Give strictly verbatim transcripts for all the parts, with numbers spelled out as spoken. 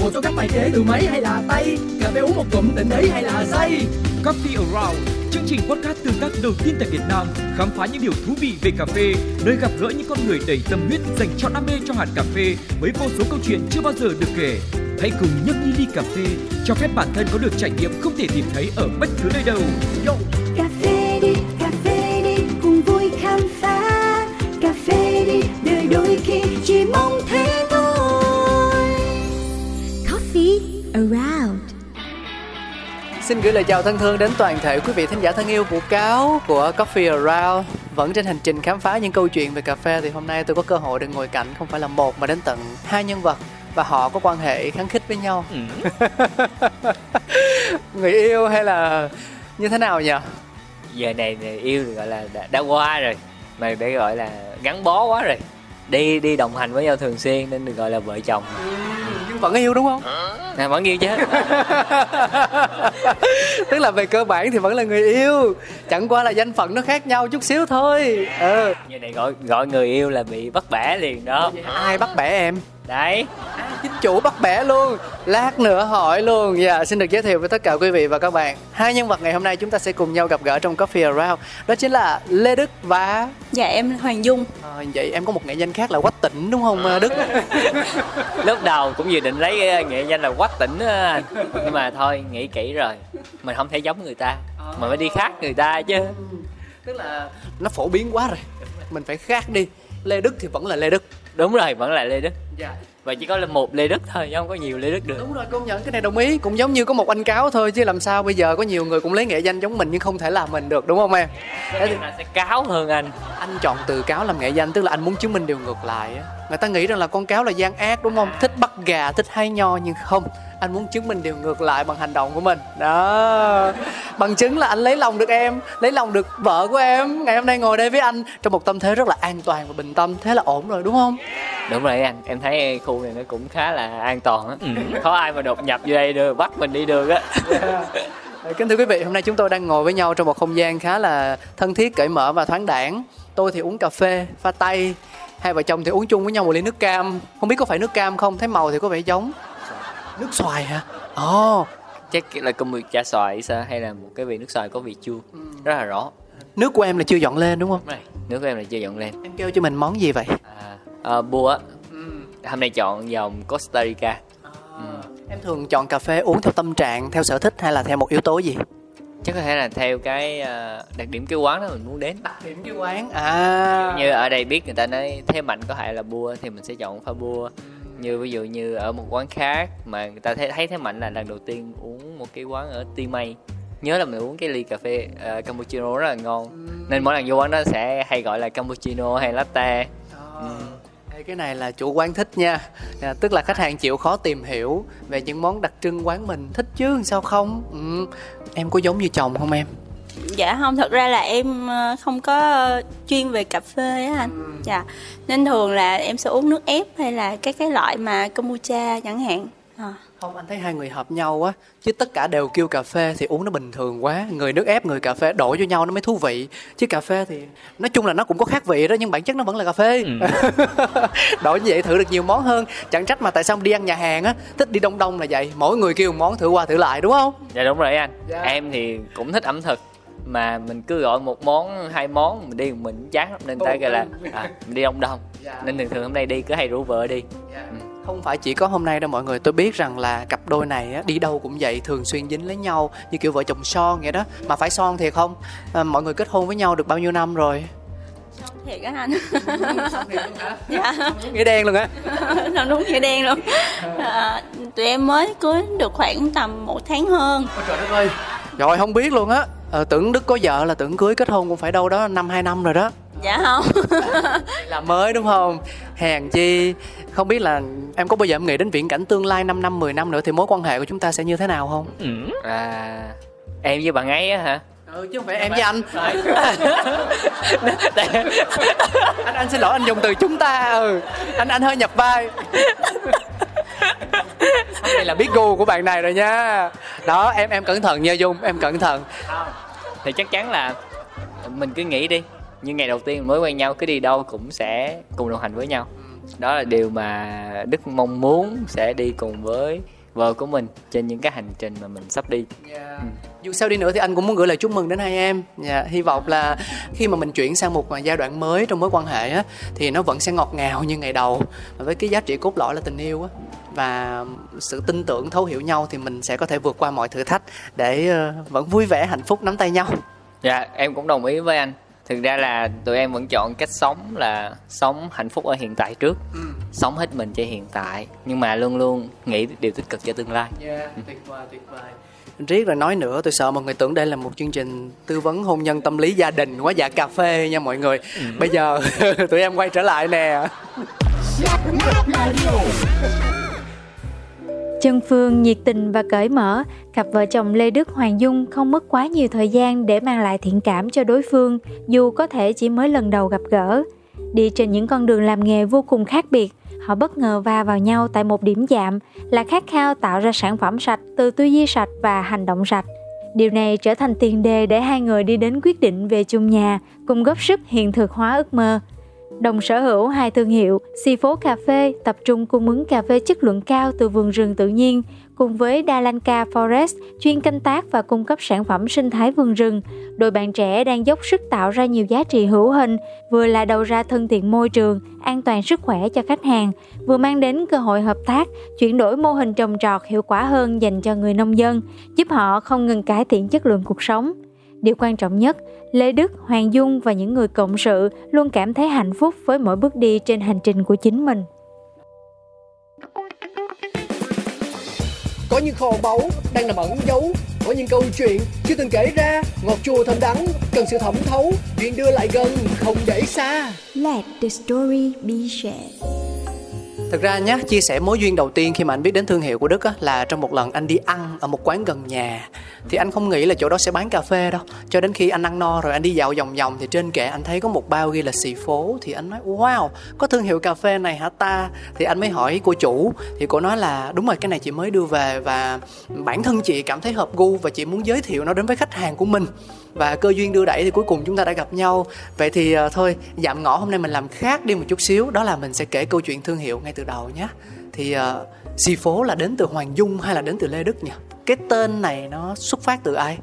Một số các bài chế từ máy hay là tay, cà phê uống một cụm tỉnh đấy hay là say. Coffee Around, chương trình podcast tương tác đầu tiên tại Việt Nam, khám phá những điều thú vị về cà phê, nơi gặp gỡ những con người đầy tâm huyết dành cho đam mê cho hạt cà phê với vô số câu chuyện chưa bao giờ được kể. Hãy cùng nhấp ly ly cà phê, cho phép bản thân có được trải nghiệm không thể tìm thấy ở bất cứ nơi đâu. Yo. Cà phê đi, cà phê đi, cùng vui khám phá. Cà phê đi, đời đôi khi chỉ mong thế thôi. Coffee Around. Xin gửi lời chào thân thương đến toàn thể quý vị thính giả thân yêu của Cáo của Coffee Around. Vẫn trên hành trình khám phá những câu chuyện về cà phê thì hôm nay tôi có cơ hội được ngồi cạnh không phải là một mà đến tận hai nhân vật. Và họ có quan hệ khăng khít với nhau. Ừ. Người yêu hay là như thế nào nhỉ? Giờ này người yêu thì gọi là đã, đã qua rồi. Mà để gọi là gắn bó quá rồi. Đi đi đồng hành với nhau thường xuyên nên được gọi là vợ chồng. Nhưng vẫn yêu đúng không? À, vẫn yêu chứ. Tức là về cơ bản thì vẫn là người yêu, chẳng qua là danh phận nó khác nhau chút xíu thôi. Ừ. Như này gọi gọi người yêu là bị bắt bẻ liền đó. Ai bắt bẻ em? Đấy, chính chủ bắt bẻ luôn. Lát nữa hỏi luôn. Dạ, yeah, xin được giới thiệu với tất cả quý vị và các bạn, hai nhân vật ngày hôm nay chúng ta sẽ cùng nhau gặp gỡ trong Coffee Around. Đó chính là Lê Đức và... Dạ, em Hoàng Dung. à, Vậy em có một nghệ danh khác là Quách Tĩnh đúng không Đức? Lúc đầu cũng vừa định lấy nghệ danh là Quách Tĩnh. Nhưng mà thôi, nghĩ kỹ rồi, mình không thể giống người ta, mình phải đi khác người ta chứ. Tức là nó phổ biến quá rồi, mình phải khác đi. Lê Đức thì vẫn là Lê Đức. Đúng rồi, vẫn là Lê Đức. Dạ. Và chỉ có là một Lê Đức thôi, không có nhiều Lê Đức được. Đúng rồi, công nhận cái này đồng ý. Cũng giống như có một anh Cáo thôi chứ làm sao bây giờ có nhiều người cũng lấy nghệ danh giống mình nhưng không thể là mình được, đúng không em? Thế thì là sẽ Cáo hơn anh. Anh chọn từ Cáo làm nghệ danh tức là anh muốn chứng minh điều ngược lại. Người ta nghĩ rằng là con Cáo là gian ác đúng không? Thích bắt gà, thích hái nho, nhưng không. Anh muốn chứng minh điều ngược lại bằng hành động của mình. Đó. Bằng chứng là anh lấy lòng được em, lấy lòng được vợ của em. Ngày hôm nay ngồi đây với anh trong một tâm thế rất là an toàn và bình tâm. Thế là ổn rồi đúng không? Đúng rồi anh, em thấy khu này nó cũng khá là an toàn á. Ừ. Có ai mà đột nhập vô đây được, bắt mình đi được á. Yeah. Kính thưa quý vị, hôm nay chúng tôi đang ngồi với nhau trong một không gian khá là thân thiết, cởi mở và thoáng đãng. Tôi thì uống cà phê, pha tay. Hai vợ chồng thì uống chung với nhau một ly nước cam. Không biết có phải nước cam không, thấy màu thì có vẻ giống. Nước xoài hả? Ồ oh. Chắc là kombucha xoài sao? Hay là một cái vị nước xoài có vị chua. Ừ. Rất là rõ. Nước của em là chưa dọn lên đúng không? Này, nước của em là chưa dọn lên. Em kêu cho mình món gì vậy? À, à, bua. Ừ. Hôm nay chọn dòng Costa Rica. À. Ừ. Em thường chọn cà phê uống theo tâm trạng, theo sở thích hay là theo một yếu tố gì? Chắc có thể là theo cái đặc điểm cái quán đó mình muốn đến. Đặc điểm cái quán à. Như ở đây biết người ta nói thế mạnh có hại là bua thì mình sẽ chọn pha bua. Như ví dụ như ở một quán khác mà người ta thấy, thấy thế mạnh là lần đầu tiên uống một cái quán ở Ti Mây. Nhớ là mình uống cái ly cà phê uh, Cappuccino rất là ngon. Ừ. Nên mỗi lần vô quán đó sẽ hay gọi là Cappuccino hay Latte. Oh. Ừ. Ê, cái này là chủ quán thích nha. À, tức là khách hàng chịu khó tìm hiểu về những món đặc trưng quán mình thích chứ sao không? Ừ. Em có giống như chồng không em? Dạ không, thật ra là em không có chuyên về cà phê á anh. Ừ. Dạ. Nên thường là em sẽ uống nước ép hay là cái cái loại mà kombucha chẳng hạn. À. Không, anh thấy hai người hợp nhau á. Chứ tất cả đều kêu cà phê thì uống nó bình thường quá. Người nước ép, người cà phê đổ cho nhau nó mới thú vị. Chứ cà phê thì nói chung là nó cũng có khác vị đó, nhưng bản chất nó vẫn là cà phê. Ừ. Đổi như vậy thử được nhiều món hơn. Chẳng trách mà tại sao đi ăn nhà hàng á, thích đi đông đông là vậy. Mỗi người kêu một món thử qua thử lại đúng không? Dạ đúng rồi anh. Dạ. Em thì cũng thích ẩm thực mà mình cứ gọi một món hai món mình đi một mình chán lắm nên ta gọi là à, mình đi đông đông. Yeah. Nên thường thường hôm nay đi cứ hay rủ vợ đi. Yeah. Ừ. Không phải chỉ có hôm nay đâu mọi người, tôi biết rằng là cặp đôi này á, đi đâu cũng vậy, thường xuyên dính lấy nhau như kiểu vợ chồng son vậy đó. Mà phải son thiệt không? À, mọi người kết hôn với nhau được bao nhiêu năm rồi? Son thiệt á anh. Son thiệt luôn hả? Dạ. Nghĩa đen luôn á. Nó đúng nghĩa đen luôn. À, tụi em mới cưới được khoảng tầm một tháng hơn. Ôi trời đất ơi. Rồi không biết luôn á. Ờ, tưởng Đức có vợ là tưởng cưới kết hôn cũng phải đâu đó năm hai năm rồi đó. Dạ không. Là mới đúng không? Hèn chi. Không biết là em có bao giờ em nghĩ đến viễn cảnh tương lai năm năm, mười năm nữa thì mối quan hệ của chúng ta sẽ như thế nào không? Ừ. À, em với bạn ấy á hả? Ừ, chứ không phải em với anh. anh anh xin lỗi, anh dùng từ chúng ta. Ừ, anh anh hơi nhập vai. Đây là biết gu của bạn này rồi nha. Đó, em em cẩn thận nha Dung, em cẩn thận. Thì chắc chắn là mình cứ nghĩ đi, những ngày đầu tiên mới quen nhau cứ đi đâu cũng sẽ cùng đồng hành với nhau. Đó là điều mà Đức mong muốn sẽ đi cùng với vợ của mình trên những cái hành trình mà mình sắp đi. Yeah. Ừ. Dù sao đi nữa thì anh cũng muốn gửi lời chúc mừng đến hai em. Yeah. Hy vọng là khi mà mình chuyển sang một giai đoạn mới trong mối quan hệ á, thì nó vẫn sẽ ngọt ngào như ngày đầu, với cái giá trị cốt lõi là tình yêu á, và sự tin tưởng, thấu hiểu nhau, thì mình sẽ có thể vượt qua mọi thử thách để vẫn vui vẻ, hạnh phúc, nắm tay nhau. Dạ, yeah, em cũng đồng ý với anh. Thực ra là tụi em vẫn chọn cách sống là sống hạnh phúc ở hiện tại trước. Ừ. Sống hết mình cho hiện tại, nhưng mà luôn luôn nghĩ điều tích cực cho tương lai. Yeah, tuyệt vời, tuyệt vời. Riết rồi nói nữa, tôi sợ mọi người tưởng đây là một chương trình tư vấn hôn nhân tâm lý gia đình quá dạ cà phê nha mọi người. Ừ. Bây giờ tụi em quay trở lại nè. Chân Phương nhiệt tình và cởi mở, cặp vợ chồng Lê Đức, Hoàng Dung không mất quá nhiều thời gian để mang lại thiện cảm cho đối phương, dù có thể chỉ mới lần đầu gặp gỡ. Đi trên những con đường làm nghề vô cùng khác biệt, họ bất ngờ va vào nhau tại một điểm chạm là khát khao tạo ra sản phẩm sạch từ tư duy sạch và hành động sạch. Điều này trở thành tiền đề để hai người đi đến quyết định về chung nhà, cùng góp sức hiện thực hóa ước mơ. Đồng sở hữu hai thương hiệu, Xì Phố Cà Phê tập trung cung ứng cà phê chất lượng cao từ vườn rừng tự nhiên, cùng với Dalanka Forest chuyên canh tác và cung cấp sản phẩm sinh thái vườn rừng. Đôi bạn trẻ đang dốc sức tạo ra nhiều giá trị hữu hình, vừa là đầu ra thân thiện môi trường, an toàn sức khỏe cho khách hàng, vừa mang đến cơ hội hợp tác, chuyển đổi mô hình trồng trọt hiệu quả hơn dành cho người nông dân, giúp họ không ngừng cải thiện chất lượng cuộc sống. Điều quan trọng nhất, Lê Đức, Hoàng Dung và những người cộng sự luôn cảm thấy hạnh phúc với mỗi bước đi trên hành trình của chính mình. Có những kho báu đang nằm ẩn giấu, có những câu chuyện chưa từng kể ra, ngọt chua thơm đắng, cần sự thẩm thấu, chuyện đưa lại gần, không để xa. Let the story be shared. Thực ra nhá, chia sẻ mối duyên đầu tiên khi mà anh biết đến thương hiệu của Đức á, là trong một lần anh đi ăn ở một quán gần nhà. Thì anh không nghĩ là chỗ đó sẽ bán cà phê đâu. Cho đến khi anh ăn no rồi anh đi dạo vòng vòng, thì trên kệ anh thấy có một bao ghi là Xì Phố. Thì anh nói wow, có thương hiệu cà phê này hả ta? Thì anh mới hỏi cô chủ, thì cô nói là đúng rồi, cái này chị mới đưa về và bản thân chị cảm thấy hợp gu và chị muốn giới thiệu nó đến với khách hàng của mình. Và cơ duyên đưa đẩy thì cuối cùng chúng ta đã gặp nhau. Vậy thì uh, thôi, dạm ngõ hôm nay mình làm khác đi một chút xíu. Đó là mình sẽ kể câu chuyện thương hiệu ngay từ đầu nhé. Thì uh, Xì Phố là đến từ Hoàng Dung hay là đến từ Lê Đức nhỉ? Cái tên này nó xuất phát từ ai?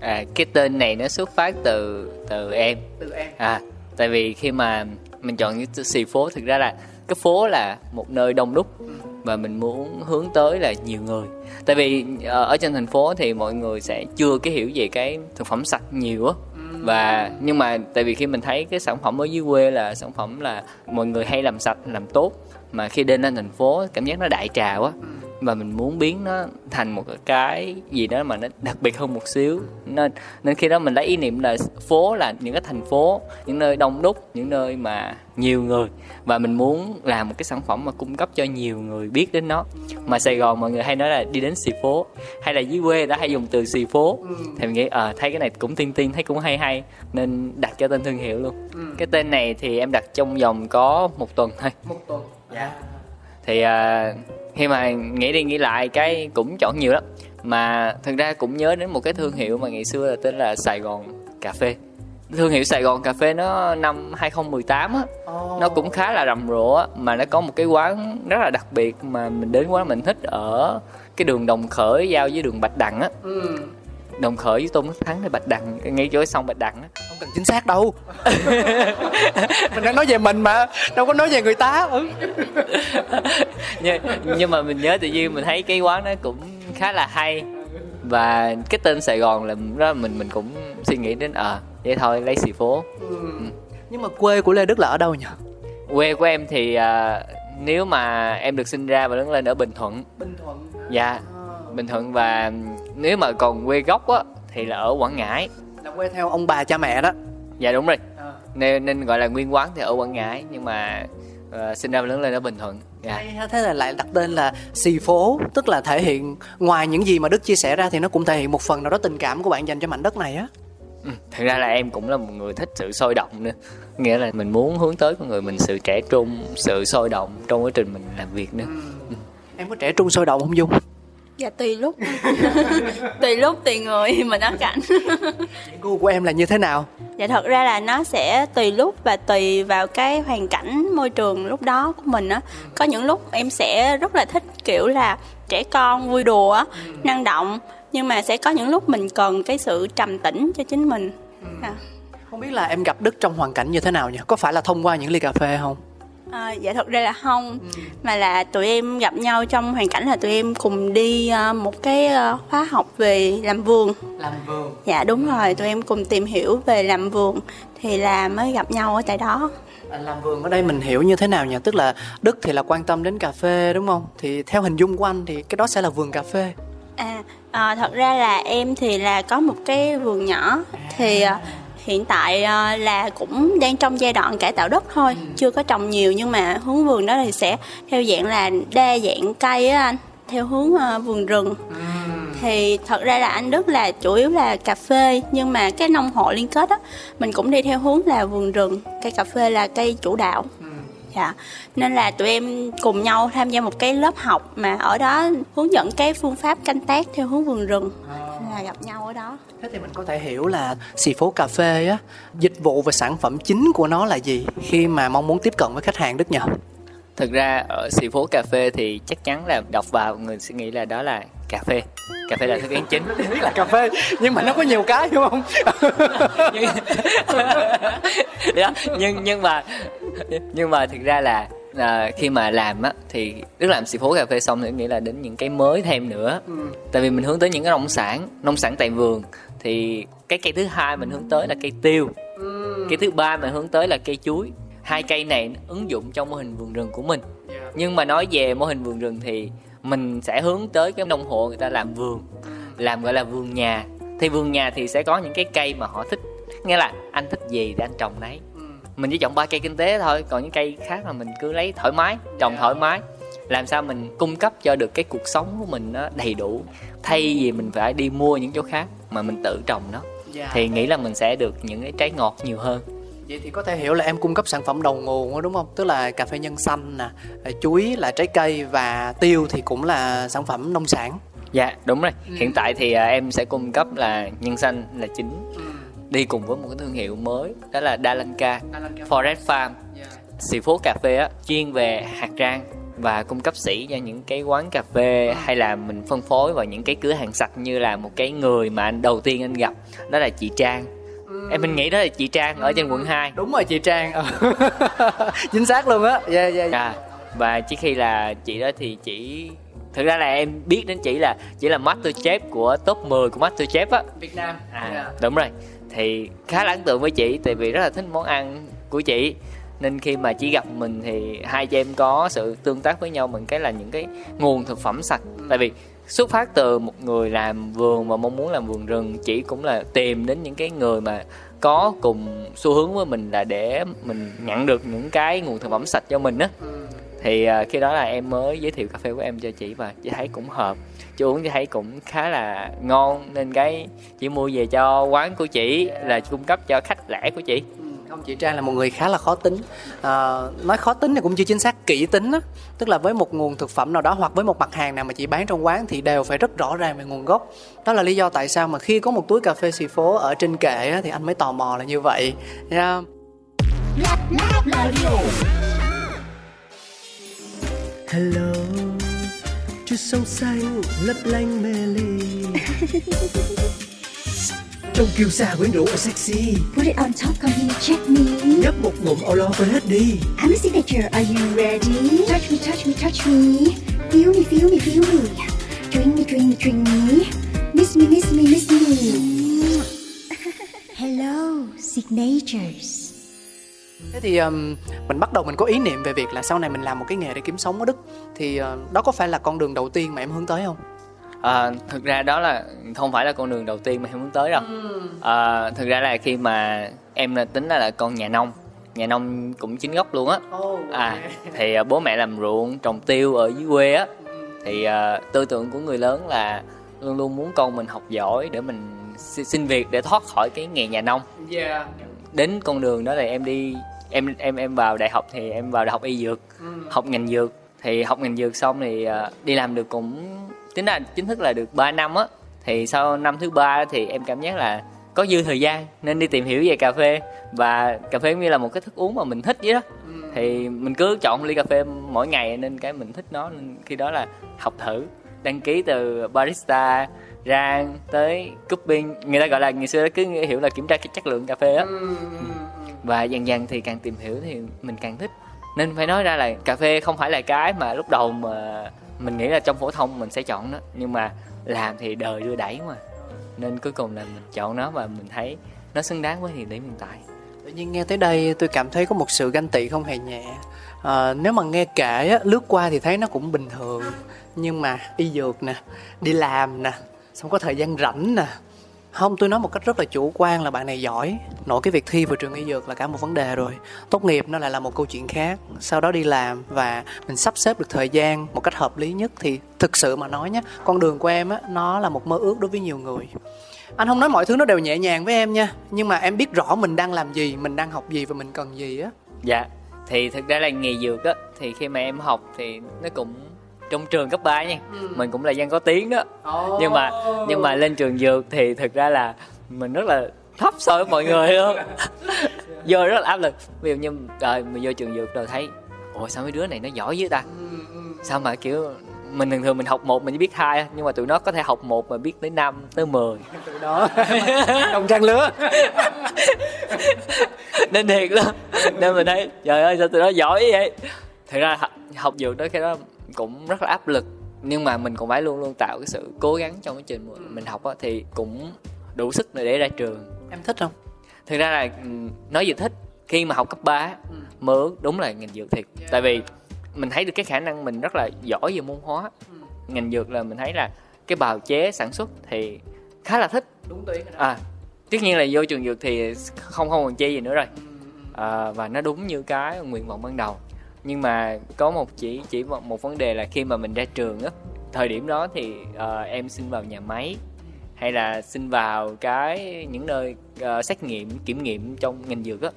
À, cái tên này nó xuất phát từ từ em. Từ em. À, tại vì khi mà mình chọn cái Xì Phố, thực ra là cái phố là một nơi đông đúc. Ừ. Và mình muốn hướng tới là nhiều người. Tại vì ở trên thành phố thì mọi người sẽ chưa cái hiểu về cái thực phẩm sạch nhiều á. Và nhưng mà tại vì khi mình thấy cái sản phẩm ở dưới quê là sản phẩm là mọi người hay làm sạch, làm tốt, mà khi đến lên thành phố cảm giác nó đại trà quá. Và mình muốn biến nó thành một cái gì đó mà nó đặc biệt hơn một xíu. Nên nên khi đó mình lấy ý niệm là phố là những cái thành phố, những nơi đông đúc, những nơi mà nhiều người. Và mình muốn làm một cái sản phẩm mà cung cấp cho nhiều người biết đến nó. Mà Sài Gòn mọi người hay nói là đi đến Xì Phố, hay là dưới quê đã hay dùng từ Xì Phố. Ừ. Thì mình nghĩ à, thấy cái này cũng tiên tiên, thấy cũng hay hay, nên đặt cho tên thương hiệu luôn. Ừ. Cái tên này thì em đặt trong vòng có một tuần thôi. Một tuần? Dạ. Thì à, khi mà nghĩ đi nghĩ lại cái cũng chọn nhiều lắm. Mà thực ra cũng nhớ đến một cái thương hiệu mà ngày xưa là tên là Sài Gòn Cà Phê. Thương hiệu Sài Gòn Cà Phê nó năm hai không một tám á, oh. Nó cũng khá là rầm rộ á, mà nó có một cái quán rất là đặc biệt mà mình đến quán mình thích ở cái đường Đồng Khởi giao với đường Bạch Đằng á. Ừ. Đồng Khởi với Tôn Đức Thắng hay Bạch Đằng, ngay chỗ xong Bạch Đằng á. Không cần chính xác đâu. Mình đang nói về mình mà, đâu có nói về người ta. Ừ. nhưng, nhưng mà mình nhớ tự nhiên mình thấy cái quán nó cũng khá là hay. Và cái tên Sài Gòn là đó, mình mình cũng suy nghĩ đến ờ à, vậy thôi lấy Xì Phố. Ừ. Ừ. Nhưng mà quê của Lê Đức là ở đâu nhỉ? Quê của em thì à, nếu mà em được sinh ra và lớn lên ở Bình Thuận. Bình Thuận. Dạ. À. Bình Thuận, và nếu mà còn quê gốc á thì là ở Quảng Ngãi. Là quê theo ông bà cha mẹ đó. Dạ đúng rồi. À. nên, nên gọi là nguyên quán thì ở Quảng Ngãi, nhưng mà uh, sinh ra lớn lên ở Bình Thuận. Yeah. Thế là lại đặt tên là Xì Phố, tức là thể hiện ngoài những gì mà Đức chia sẻ ra thì nó cũng thể hiện một phần nào đó tình cảm của bạn dành cho mảnh đất này á. Ừ, thực ra là em cũng là một người thích sự sôi động nữa, nghĩa là mình muốn hướng tới con người mình sự trẻ trung, sự sôi động trong quá trình mình làm việc nữa. Ừ. Em có trẻ trung sôi động không Dung? Dạ tùy lúc. Tùy lúc, tùy người mà nó cảnh. Gu của em là như thế nào? Dạ thật ra là nó sẽ tùy lúc và tùy vào cái hoàn cảnh môi trường lúc đó của mình á. Có những lúc em sẽ rất là thích kiểu là trẻ con, vui đùa á, năng động, nhưng mà sẽ có những lúc mình cần cái sự trầm tĩnh cho chính mình. À. Không biết là em gặp Đức trong hoàn cảnh như thế nào nhỉ? Có phải là thông qua những ly cà phê không? À, dạ thật ra là không, ừ. mà là tụi em gặp nhau trong hoàn cảnh là tụi em cùng đi uh, một cái uh, khóa học về làm vườn. Làm vườn? Dạ đúng rồi, tụi em cùng tìm hiểu về làm vườn thì là mới gặp nhau ở tại đó. À, làm vườn ở đây mình hiểu như thế nào nhỉ? Tức là Đức thì là quan tâm đến cà phê đúng không? Thì theo hình dung của anh thì cái đó sẽ là vườn cà phê. À, à thật ra là em thì là có một cái vườn nhỏ thì... Uh, hiện tại là cũng đang trong giai đoạn cải tạo đất thôi, ừ. chưa có trồng nhiều, nhưng mà hướng vườn đó thì sẽ theo dạng là đa dạng cây á anh, theo hướng uh, vườn rừng. Ừ. Thì thật ra là anh Đức là chủ yếu là cà phê, nhưng mà cái nông hộ liên kết á, mình cũng đi theo hướng là vườn rừng, cây cà phê là cây chủ đạo. Ừ. Dạ. Nên là tụi em cùng nhau tham gia một cái lớp học mà ở đó hướng dẫn cái phương pháp canh tác theo hướng vườn rừng. Ừ. Là gặp nhau ở đó. Thế thì mình có thể hiểu là Xì Phố Cà Phê á, dịch vụ và sản phẩm chính của nó là gì khi mà mong muốn tiếp cận với khách hàng Đức nhờ? Thực ra ở Xì Phố Cà Phê thì chắc chắn là đọc vào người sẽ nghĩ là đó là cà phê. Cà phê là thức ăn chính. Biết là cà phê nhưng mà nó có nhiều cái đúng không? nhưng... đó, nhưng nhưng mà nhưng mà thực ra là À, khi mà làm á thì Đức làm Xì Phố Cà Phê xong thì nghĩ là đến những cái mới thêm nữa, ừ. tại vì mình hướng tới những cái nông sản nông sản tại vườn, thì cái cây thứ hai mình hướng tới là cây tiêu, ừ. cây thứ ba mình hướng tới là cây chuối. Hai cây này ứng dụng trong mô hình vườn rừng của mình, yeah. nhưng mà nói về mô hình vườn rừng thì mình sẽ hướng tới cái nông hộ người ta làm vườn, làm gọi là vườn nhà. Thì vườn nhà thì sẽ có những cái cây mà họ thích, nghĩa là anh thích gì thì anh trồng nấy. Mình chỉ trồng ba cây kinh tế thôi, còn những cây khác là mình cứ lấy thoải mái, trồng thoải mái. Làm sao mình cung cấp cho được cái cuộc sống của mình nó đầy đủ, thay vì mình phải đi mua những chỗ khác mà mình tự trồng nó, yeah. Thì nghĩ là mình sẽ được những cái trái ngọt nhiều hơn. Vậy thì có thể hiểu là em cung cấp sản phẩm đầu nguồn đó đúng không? Tức là cà phê nhân xanh nè, chuối là trái cây và tiêu thì cũng là sản phẩm nông sản. Dạ đúng rồi, ừ. hiện tại thì em sẽ cung cấp là nhân xanh là chính, ừ. đi cùng với một cái thương hiệu mới đó là Dalanka Forest Farm. Xì Phố Cà Phê á, chuyên về hạt rang và cung cấp sỉ cho những cái quán cà phê, hay là mình phân phối vào những cái cửa hàng sạch, như là một cái người mà anh đầu tiên anh gặp đó là chị Trang. Em mình nghĩ đó là chị Trang ở trên quận hai. Đúng rồi, chị Trang. Chính xác luôn á. Yeah, yeah. À, và trước khi là chị đó thì chị thực ra là em biết đến chị là chị là MasterChef của top mười của MasterChef á. Việt Nam. À, yeah. Đúng rồi. Thì khá là ấn tượng với chị, tại vì rất là thích món ăn của chị, nên khi mà chị gặp mình thì hai chị em có sự tương tác với nhau bằng cái là những cái nguồn thực phẩm sạch. Tại vì xuất phát từ một người làm vườn và mong muốn làm vườn rừng, chị cũng là tìm đến những cái người mà có cùng xu hướng với mình, là để mình nhận được những cái nguồn thực phẩm sạch cho mình á. Thì khi đó là em mới giới thiệu cà phê của em cho chị, và chị thấy cũng hợp, chị uống chị thấy cũng khá là ngon, nên cái chị mua về cho quán của chị, là cung cấp cho khách lẻ của chị. Không, chị Trang là một người khá là khó tính, à, nói khó tính thì cũng chưa chính xác, kỹ tính á. Tức là với một nguồn thực phẩm nào đó hoặc với một mặt hàng nào mà chị bán trong quán thì đều phải rất rõ ràng về nguồn gốc. Đó là lý do tại sao mà khi có một túi cà phê Xì Phố ở trên kệ á, thì anh mới tò mò là như vậy, yeah. Hello, chút sông xanh lấp lánh mê ly. Trong kiêu sa quyến rũ và sexy. Put it on top, come here, check me. Nhấp một ngụm all over hết đi. I'm a signature, are you ready? Touch me, touch me, touch me. Feel me, feel me, feel me. Drink me, drink me, drink me. Miss me, miss me, miss me. Hello, signatures. Thế thì um, mình bắt đầu mình có ý niệm về việc là sau này mình làm một cái nghề để kiếm sống ở Đức. Thì uh, đó có phải là con đường đầu tiên mà em hướng tới không? À, thực ra đó là không phải là con đường đầu tiên mà em muốn tới đâu. À, thực ra là khi mà em là tính là, là con nhà nông, nhà nông cũng chính gốc luôn á. À, thì bố mẹ làm ruộng trồng tiêu ở dưới quê á, thì à, tư tưởng của người lớn là luôn luôn muốn con mình học giỏi để mình xin việc để thoát khỏi cái nghề nhà nông. Yeah. Đến con đường đó thì em đi, em em em vào đại học thì em vào đại học y dược, mm. học ngành dược. Thì học ngành dược xong thì đi làm được cũng tính là chính thức là được ba năm á. Thì sau năm thứ ba thì em cảm giác là có dư thời gian nên đi tìm hiểu về cà phê, và cà phê như là một cái thức uống mà mình thích vậy đó. Mm. Thì mình cứ chọn ly cà phê mỗi ngày nên cái mình thích nó, nên khi đó là học thử, đăng ký từ barista ra tới cupping, người ta gọi là ngày xưa cứ hiểu là kiểm tra cái chất lượng cà phê á. Ừ. Và dần dần thì càng tìm hiểu thì mình càng thích, nên phải nói ra là cà phê không phải là cái mà lúc đầu mà mình nghĩ là trong phổ thông mình sẽ chọn nó, nhưng mà làm thì đời đưa đẩy mà, nên cuối cùng là mình chọn nó và mình thấy nó xứng đáng với thì điểm hiện tại. Tự nhiên nghe tới đây tôi cảm thấy có một sự ganh tị không hề nhẹ. À, nếu mà nghe kể á, lướt qua thì thấy nó cũng bình thường, nhưng mà y dược nè, đi làm nè, xong có thời gian rảnh nè. Không, tôi nói một cách rất là chủ quan là bạn này giỏi, nổi cái việc thi vào trường y dược là cả một vấn đề rồi, tốt nghiệp nó lại là một câu chuyện khác, sau đó đi làm và mình sắp xếp được thời gian một cách hợp lý nhất. Thì thực sự mà nói nhé, con đường của em á, nó là một mơ ước đối với nhiều người. Anh không nói mọi thứ nó đều nhẹ nhàng với em nha, nhưng mà em biết rõ mình đang làm gì, mình đang học gì và mình cần gì á. Dạ, thì thực ra là nghề dược á, thì khi mà em học thì nó cũng trong trường cấp ba nha, ừ. mình cũng là dân có tiếng đó. Oh. nhưng mà nhưng mà lên trường dược thì thực ra là mình rất là thấp so với mọi người luôn. Vô rất là áp lực, ví dụ như rồi mình vô trường dược rồi thấy ủa sao mấy đứa này nó giỏi với ta, sao mà kiểu mình thường thường mình học một mình chỉ biết hai, nhưng mà tụi nó có thể học một mà biết tới năm tới mười. Tụi đó đồng trang lứa. Nên thiệt luôn, nên mình thấy trời ơi sao tụi nó giỏi vậy. Thật ra học dược đó cái đó cũng rất là áp lực, nhưng mà mình cũng phải luôn luôn tạo cái sự cố gắng trong quá trình mình học á, thì cũng đủ sức để ra trường. Em thích không? Thực ra là nói gì thích, khi mà học cấp ba ừ. mơ ước đúng là ngành dược thiệt. Yeah. Tại vì mình thấy được cái khả năng mình rất là giỏi về môn hóa. Ừ. Ngành dược là mình thấy là cái bào chế sản xuất thì khá là thích. Đúng tuyến rồi. À, tất nhiên là vô trường dược thì không không còn chê gì nữa rồi. Ừ. À, và nó đúng như cái nguyện vọng ban đầu. Nhưng mà có một chỉ chỉ một, một vấn đề là khi mà mình ra trường á, thời điểm đó thì uh, em xin vào nhà máy hay là xin vào cái những nơi uh, xét nghiệm kiểm nghiệm trong ngành dược á,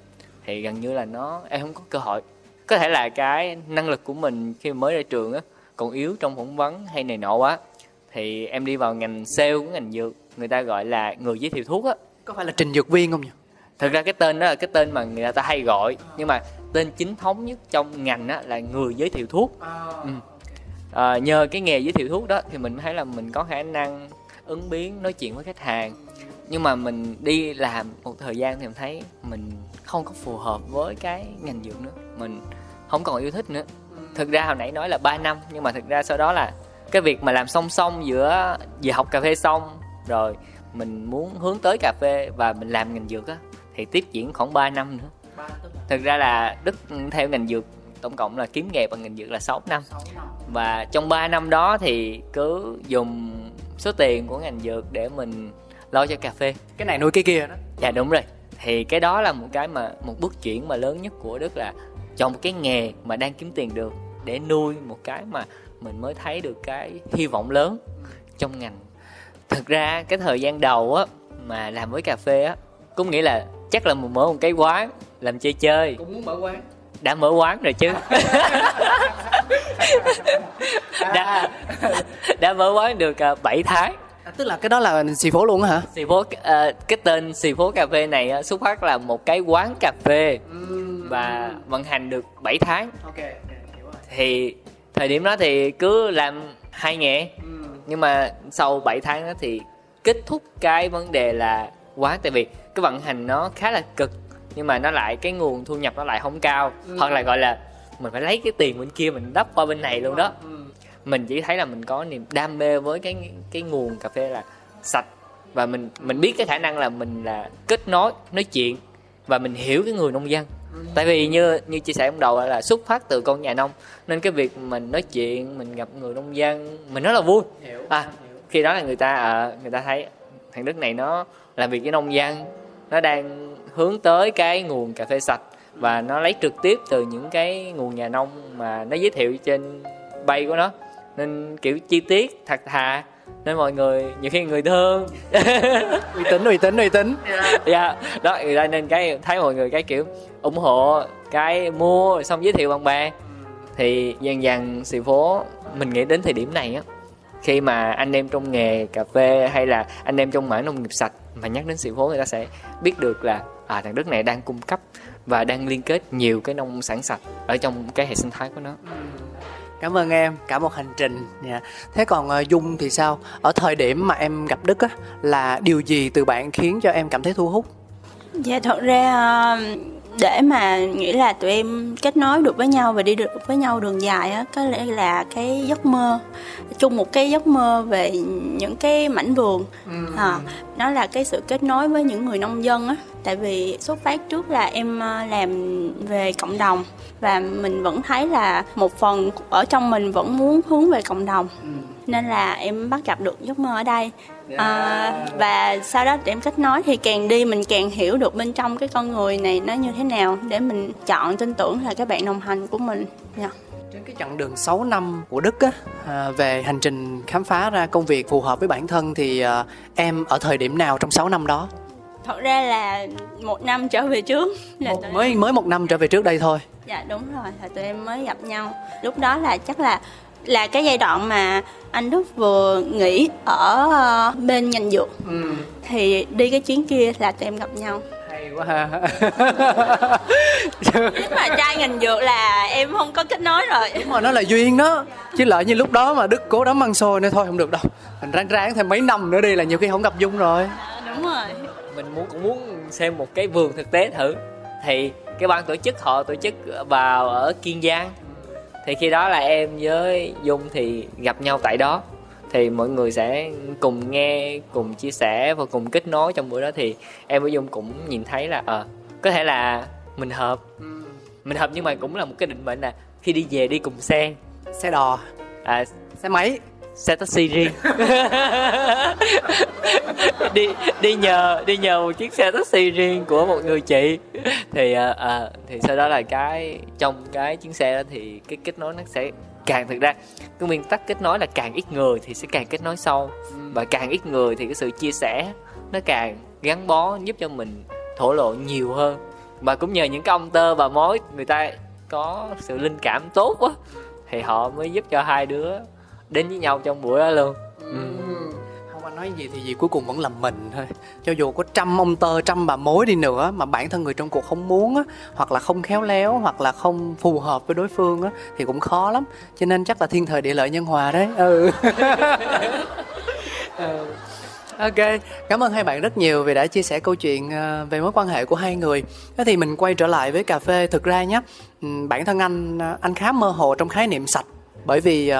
thì gần như là nó em không có cơ hội. Có thể là cái năng lực của mình khi mới ra trường á còn yếu trong phỏng vấn hay này nọ quá, thì em đi vào ngành sale của ngành dược, người ta gọi là người giới thiệu thuốc á. Có phải là trình dược viên không nhỉ? Thực ra cái tên đó là cái tên mà người ta hay gọi, nhưng mà tên chính thống nhất trong ngành á là người giới thiệu thuốc. Ừ. À, nhờ cái nghề giới thiệu thuốc đó thì mình thấy là mình có khả năng ứng biến, nói chuyện với khách hàng. Nhưng mà mình đi làm một thời gian thì mình thấy mình không có phù hợp với cái ngành dược nữa, mình không còn yêu thích nữa. Thực ra hồi nãy nói là ba năm, nhưng mà thực ra sau đó là cái việc mà làm song song giữa vừa học cà phê xong rồi mình muốn hướng tới cà phê và mình làm ngành dược á, thì tiếp diễn khoảng ba năm nữa. Thực ra là Đức theo ngành dược tổng cộng là kiếm nghề bằng ngành dược là sáu năm. Và trong ba năm đó thì cứ dùng số tiền của ngành dược để mình lo cho cà phê. Cái này nuôi cái kia đó. Dạ đúng rồi. Thì cái đó là một cái mà một bước chuyển mà lớn nhất của Đức, là chọn một cái nghề mà đang kiếm tiền được để nuôi một cái mà mình mới thấy được cái hy vọng lớn trong ngành. Thực ra cái thời gian đầu á mà làm với cà phê á, cũng nghĩ là chắc là mình mở một cái quán làm chơi chơi. Cũng muốn mở quán. Đã mở quán rồi chứ. đã, đã mở quán được bảy tháng. À, tức là cái đó là xì phố luôn hả? Xì phố, uh, cái tên xì phố cà phê này xuất phát là một cái quán cà phê uhm. và vận hành được bảy tháng. Okay. Thì thời điểm đó thì cứ làm hai nghề uhm. nhưng mà sau bảy tháng đó thì kết thúc cái vấn đề là quán, tại vì cái vận hành nó khá là cực, nhưng mà nó lại cái nguồn thu nhập nó lại không cao, ừ. hoặc là gọi là mình phải lấy cái tiền bên kia mình đắp qua bên này luôn đó. ừ. Mình chỉ thấy là mình có niềm đam mê với cái cái nguồn cà phê là sạch, và mình mình biết cái khả năng là mình là kết nối, nói chuyện, và mình hiểu cái người nông dân. ừ. Tại vì như như chia sẻ ban đầu là, là xuất phát từ con nhà nông, nên cái việc mình nói chuyện, mình gặp người nông dân mình rất là vui. Hiểu. À, khi đó là người ta à, người ta thấy thằng Đức này nó làm việc với nông dân, nó đang hướng tới cái nguồn cà phê sạch và nó lấy trực tiếp từ những cái nguồn nhà nông mà nó giới thiệu trên bay của nó, nên kiểu chi tiết thật thà, nên mọi người nhiều khi người thương uy tín uy tín uy tín dạ đó, người ta nên cái thấy mọi người cái kiểu ủng hộ, cái mua xong giới thiệu bạn bè. Thì dần dần Xì Phố mình nghĩ đến thời điểm này á, khi mà anh em trong nghề cà phê hay là anh em trong mảng nông nghiệp sạch mà nhắc đến Xì Phố, người ta sẽ biết được là à, thằng Đức này đang cung cấp và đang liên kết nhiều cái nông sản sạch ở trong cái hệ sinh thái của nó. Cảm ơn em, cả một hành trình. Thế còn Dung thì sao? Ở thời điểm mà em gặp Đức á, là điều gì từ bạn khiến cho em cảm thấy thu hút? Dạ thật ra để mà nghĩ là tụi em kết nối được với nhau và đi được với nhau đường dài á, có lẽ là cái giấc mơ chung, một cái giấc mơ về những cái mảnh vườn. ừ. à, Nó là cái sự kết nối với những người nông dân á. Tại vì xuất phát trước là em làm về cộng đồng và mình vẫn thấy là một phần ở trong mình vẫn muốn hướng về cộng đồng, ừ. nên là em bắt gặp được giấc mơ ở đây. Yeah. À, và sau đó em kết nối thì càng đi mình càng hiểu được bên trong cái con người này nó như thế nào để mình chọn tin tưởng là các bạn đồng hành của mình. Yeah. Trên cái chặng đường sáu năm của Đức á, à, về hành trình khám phá ra công việc phù hợp với bản thân thì à, em ở thời điểm nào trong sáu năm đó? Thật ra là một năm trở về trước là một, mới em... mới một năm trở về trước đây thôi. Dạ đúng rồi, là tụi em mới gặp nhau. Lúc đó là chắc là là cái giai đoạn mà anh Đức vừa nghỉ ở bên ngành dược, ừ. thì đi cái chuyến kia là tụi em gặp nhau. Hay quá ha. Nếu mà trai ngành dược là em không có kết nối rồi. Đúng rồi, nó là duyên đó. Chứ lại như lúc đó mà Đức cố đấm ăn xôi nên thôi không được đâu, mình ráng ráng thêm mấy năm nữa đi là nhiều khi không gặp Dung rồi. À, đúng rồi. Mình muốn cũng muốn xem một cái vườn thực tế thử. Thì cái ban tổ chức họ tổ chức vào ở Kiên Giang, thì khi đó là em với Dung thì gặp nhau tại đó, thì mọi người sẽ cùng nghe, cùng chia sẻ và cùng kết nối trong buổi đó. Thì em với Dung cũng nhìn thấy là ờ à, có thể là mình hợp mình hợp nhưng mà cũng là một cái định mệnh là khi đi về đi cùng xe xe đò à, xe máy, xe taxi riêng. đi đi nhờ đi nhờ một chiếc xe taxi riêng của một người chị. Thì à, thì sau đó là cái trong cái chuyến xe đó thì cái kết nối nó sẽ càng, thực ra cái nguyên tắc kết nối là càng ít người thì sẽ càng kết nối sâu, và càng ít người thì cái sự chia sẻ nó càng gắn bó, giúp cho mình thổ lộ nhiều hơn. Và cũng nhờ những cái ông tơ bà mối người ta có sự linh cảm tốt quá thì họ mới giúp cho hai đứa đến với nhau trong buổi đó luôn. ừ. Không anh nói gì thì gì cuối cùng vẫn là mình thôi. Cho dù có trăm ông tơ, trăm bà mối đi nữa mà bản thân người trong cuộc không muốn á, hoặc là không khéo léo, hoặc là không phù hợp với đối phương á, thì cũng khó lắm. Cho nên chắc là thiên thời địa lợi nhân hòa đấy. ừ. ừ. Ok, cảm ơn hai bạn rất nhiều vì đã chia sẻ câu chuyện về mối quan hệ của hai người. Thế thì mình quay trở lại với cà phê. Thực ra nhé, bản thân anh anh khá mơ hồ trong khái niệm sạch, bởi vì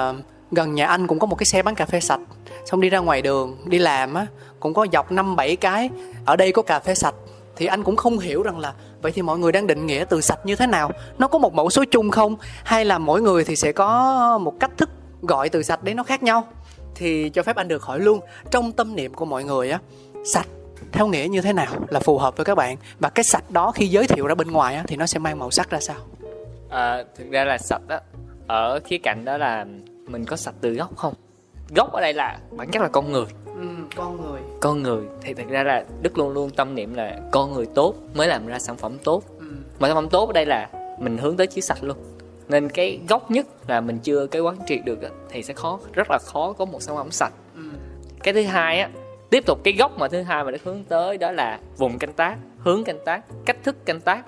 gần nhà anh cũng có một cái xe bán cà phê sạch. Xong đi ra ngoài đường, đi làm á, cũng có dọc năm bảy cái ở đây có cà phê sạch. Thì anh cũng không hiểu rằng là vậy thì mọi người đang định nghĩa từ sạch như thế nào. Nó có một mẫu số chung không? Hay là mỗi người thì sẽ có một cách thức gọi từ sạch đấy nó khác nhau? Thì cho phép anh được hỏi luôn, trong tâm niệm của mọi người á, sạch theo nghĩa như thế nào là phù hợp với các bạn? Và cái sạch đó khi giới thiệu ra bên ngoài á, thì nó sẽ mang màu sắc ra sao? À, thực ra là sạch á, ở khía cạnh đó là mình có sạch từ gốc không? Gốc ở đây là bản chất là con người. ừ, Con người Con người thì thật ra là Đức luôn luôn tâm niệm là con người tốt mới làm ra sản phẩm tốt. ừ. Mà sản phẩm tốt ở đây là mình hướng tới chữ sạch luôn. Nên cái gốc nhất là mình chưa cái quán triệt được thì sẽ khó, rất là khó có một sản phẩm sạch. ừ. Cái thứ hai á, tiếp tục cái gốc mà thứ hai mà Đức hướng tới đó là vùng canh tác, hướng canh tác, cách thức canh tác.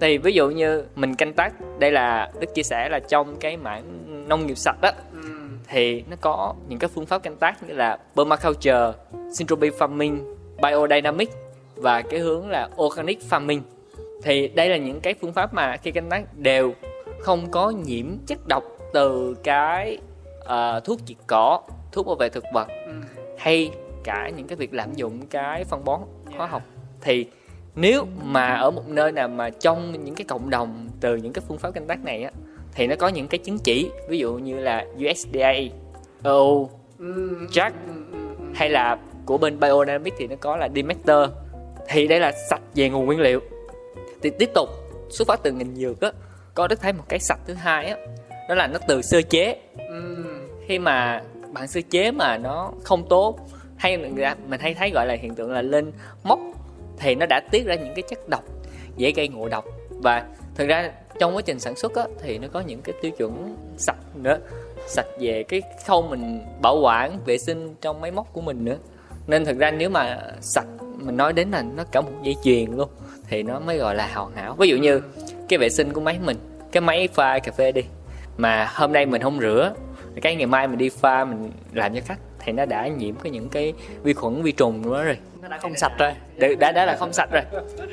Thì ví dụ như mình canh tác, đây là Đức chia sẻ là trong cái mảng nông nghiệp sạch á, thì nó có những cái phương pháp canh tác như là Permaculture, Syntropic Farming, Biodynamic và cái hướng là Organic Farming. Thì đây là những cái phương pháp mà khi canh tác đều không có nhiễm chất độc từ cái uh, thuốc diệt cỏ, thuốc bảo vệ thực vật, ừ. hay cả những cái việc lạm dụng cái phân bón hóa học. Thì nếu mà ở một nơi nào mà trong những cái cộng đồng từ những cái phương pháp canh tác này á, thì nó có những cái chứng chỉ, ví dụ như là u ét đê a, e u, Jack, hay là của bên Biodynamic thì nó có là Demeter, thì đây là sạch về nguồn nguyên liệu. Thì tiếp tục xuất phát từ ngành dược á, có Đức thấy một cái sạch thứ hai á, đó là nó từ sơ chế. uhm, Khi mà bạn sơ chế mà nó không tốt, hay mình, mình hay thấy gọi là hiện tượng là lên mốc, thì nó đã tiết ra những cái chất độc dễ gây ngộ độc. Và thực ra trong quá trình sản xuất á, thì nó có những cái tiêu chuẩn sạch nữa, sạch về cái khâu mình bảo quản, vệ sinh trong máy móc của mình nữa. Nên thực ra nếu mà sạch mình nói đến là nó cả một dây chuyền luôn thì nó mới gọi là hoàn hảo. Ví dụ như cái vệ sinh của máy mình, cái máy pha cà phê đi, mà hôm nay mình không rửa, cái ngày mai mình đi pha mình làm cho khách thì nó đã nhiễm cái những cái vi khuẩn, vi trùng của nó rồi, nó đã không sạch rồi, đã đã là không sạch rồi.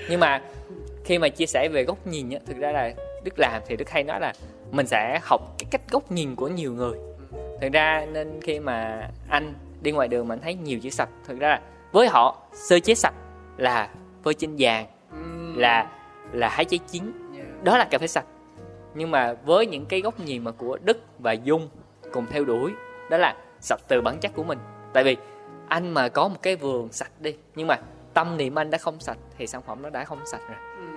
Nhưng mà khi mà chia sẻ về góc nhìn á, thực ra là Đức làm thì Đức hay nói là mình sẽ học cái cách góc nhìn của nhiều người. Thực ra nên khi mà anh đi ngoài đường mà anh thấy nhiều chữ sạch, thực ra là với họ sơ chế sạch là phơi trên vàng, là là hái trái chín, đó là cà phê sạch. Nhưng mà với những cái góc nhìn mà của Đức và Dung cùng theo đuổi, đó là sạch từ bản chất của mình. Tại vì anh mà có một cái vườn sạch đi, nhưng mà tâm niệm anh đã không sạch thì sản phẩm nó đã không sạch rồi.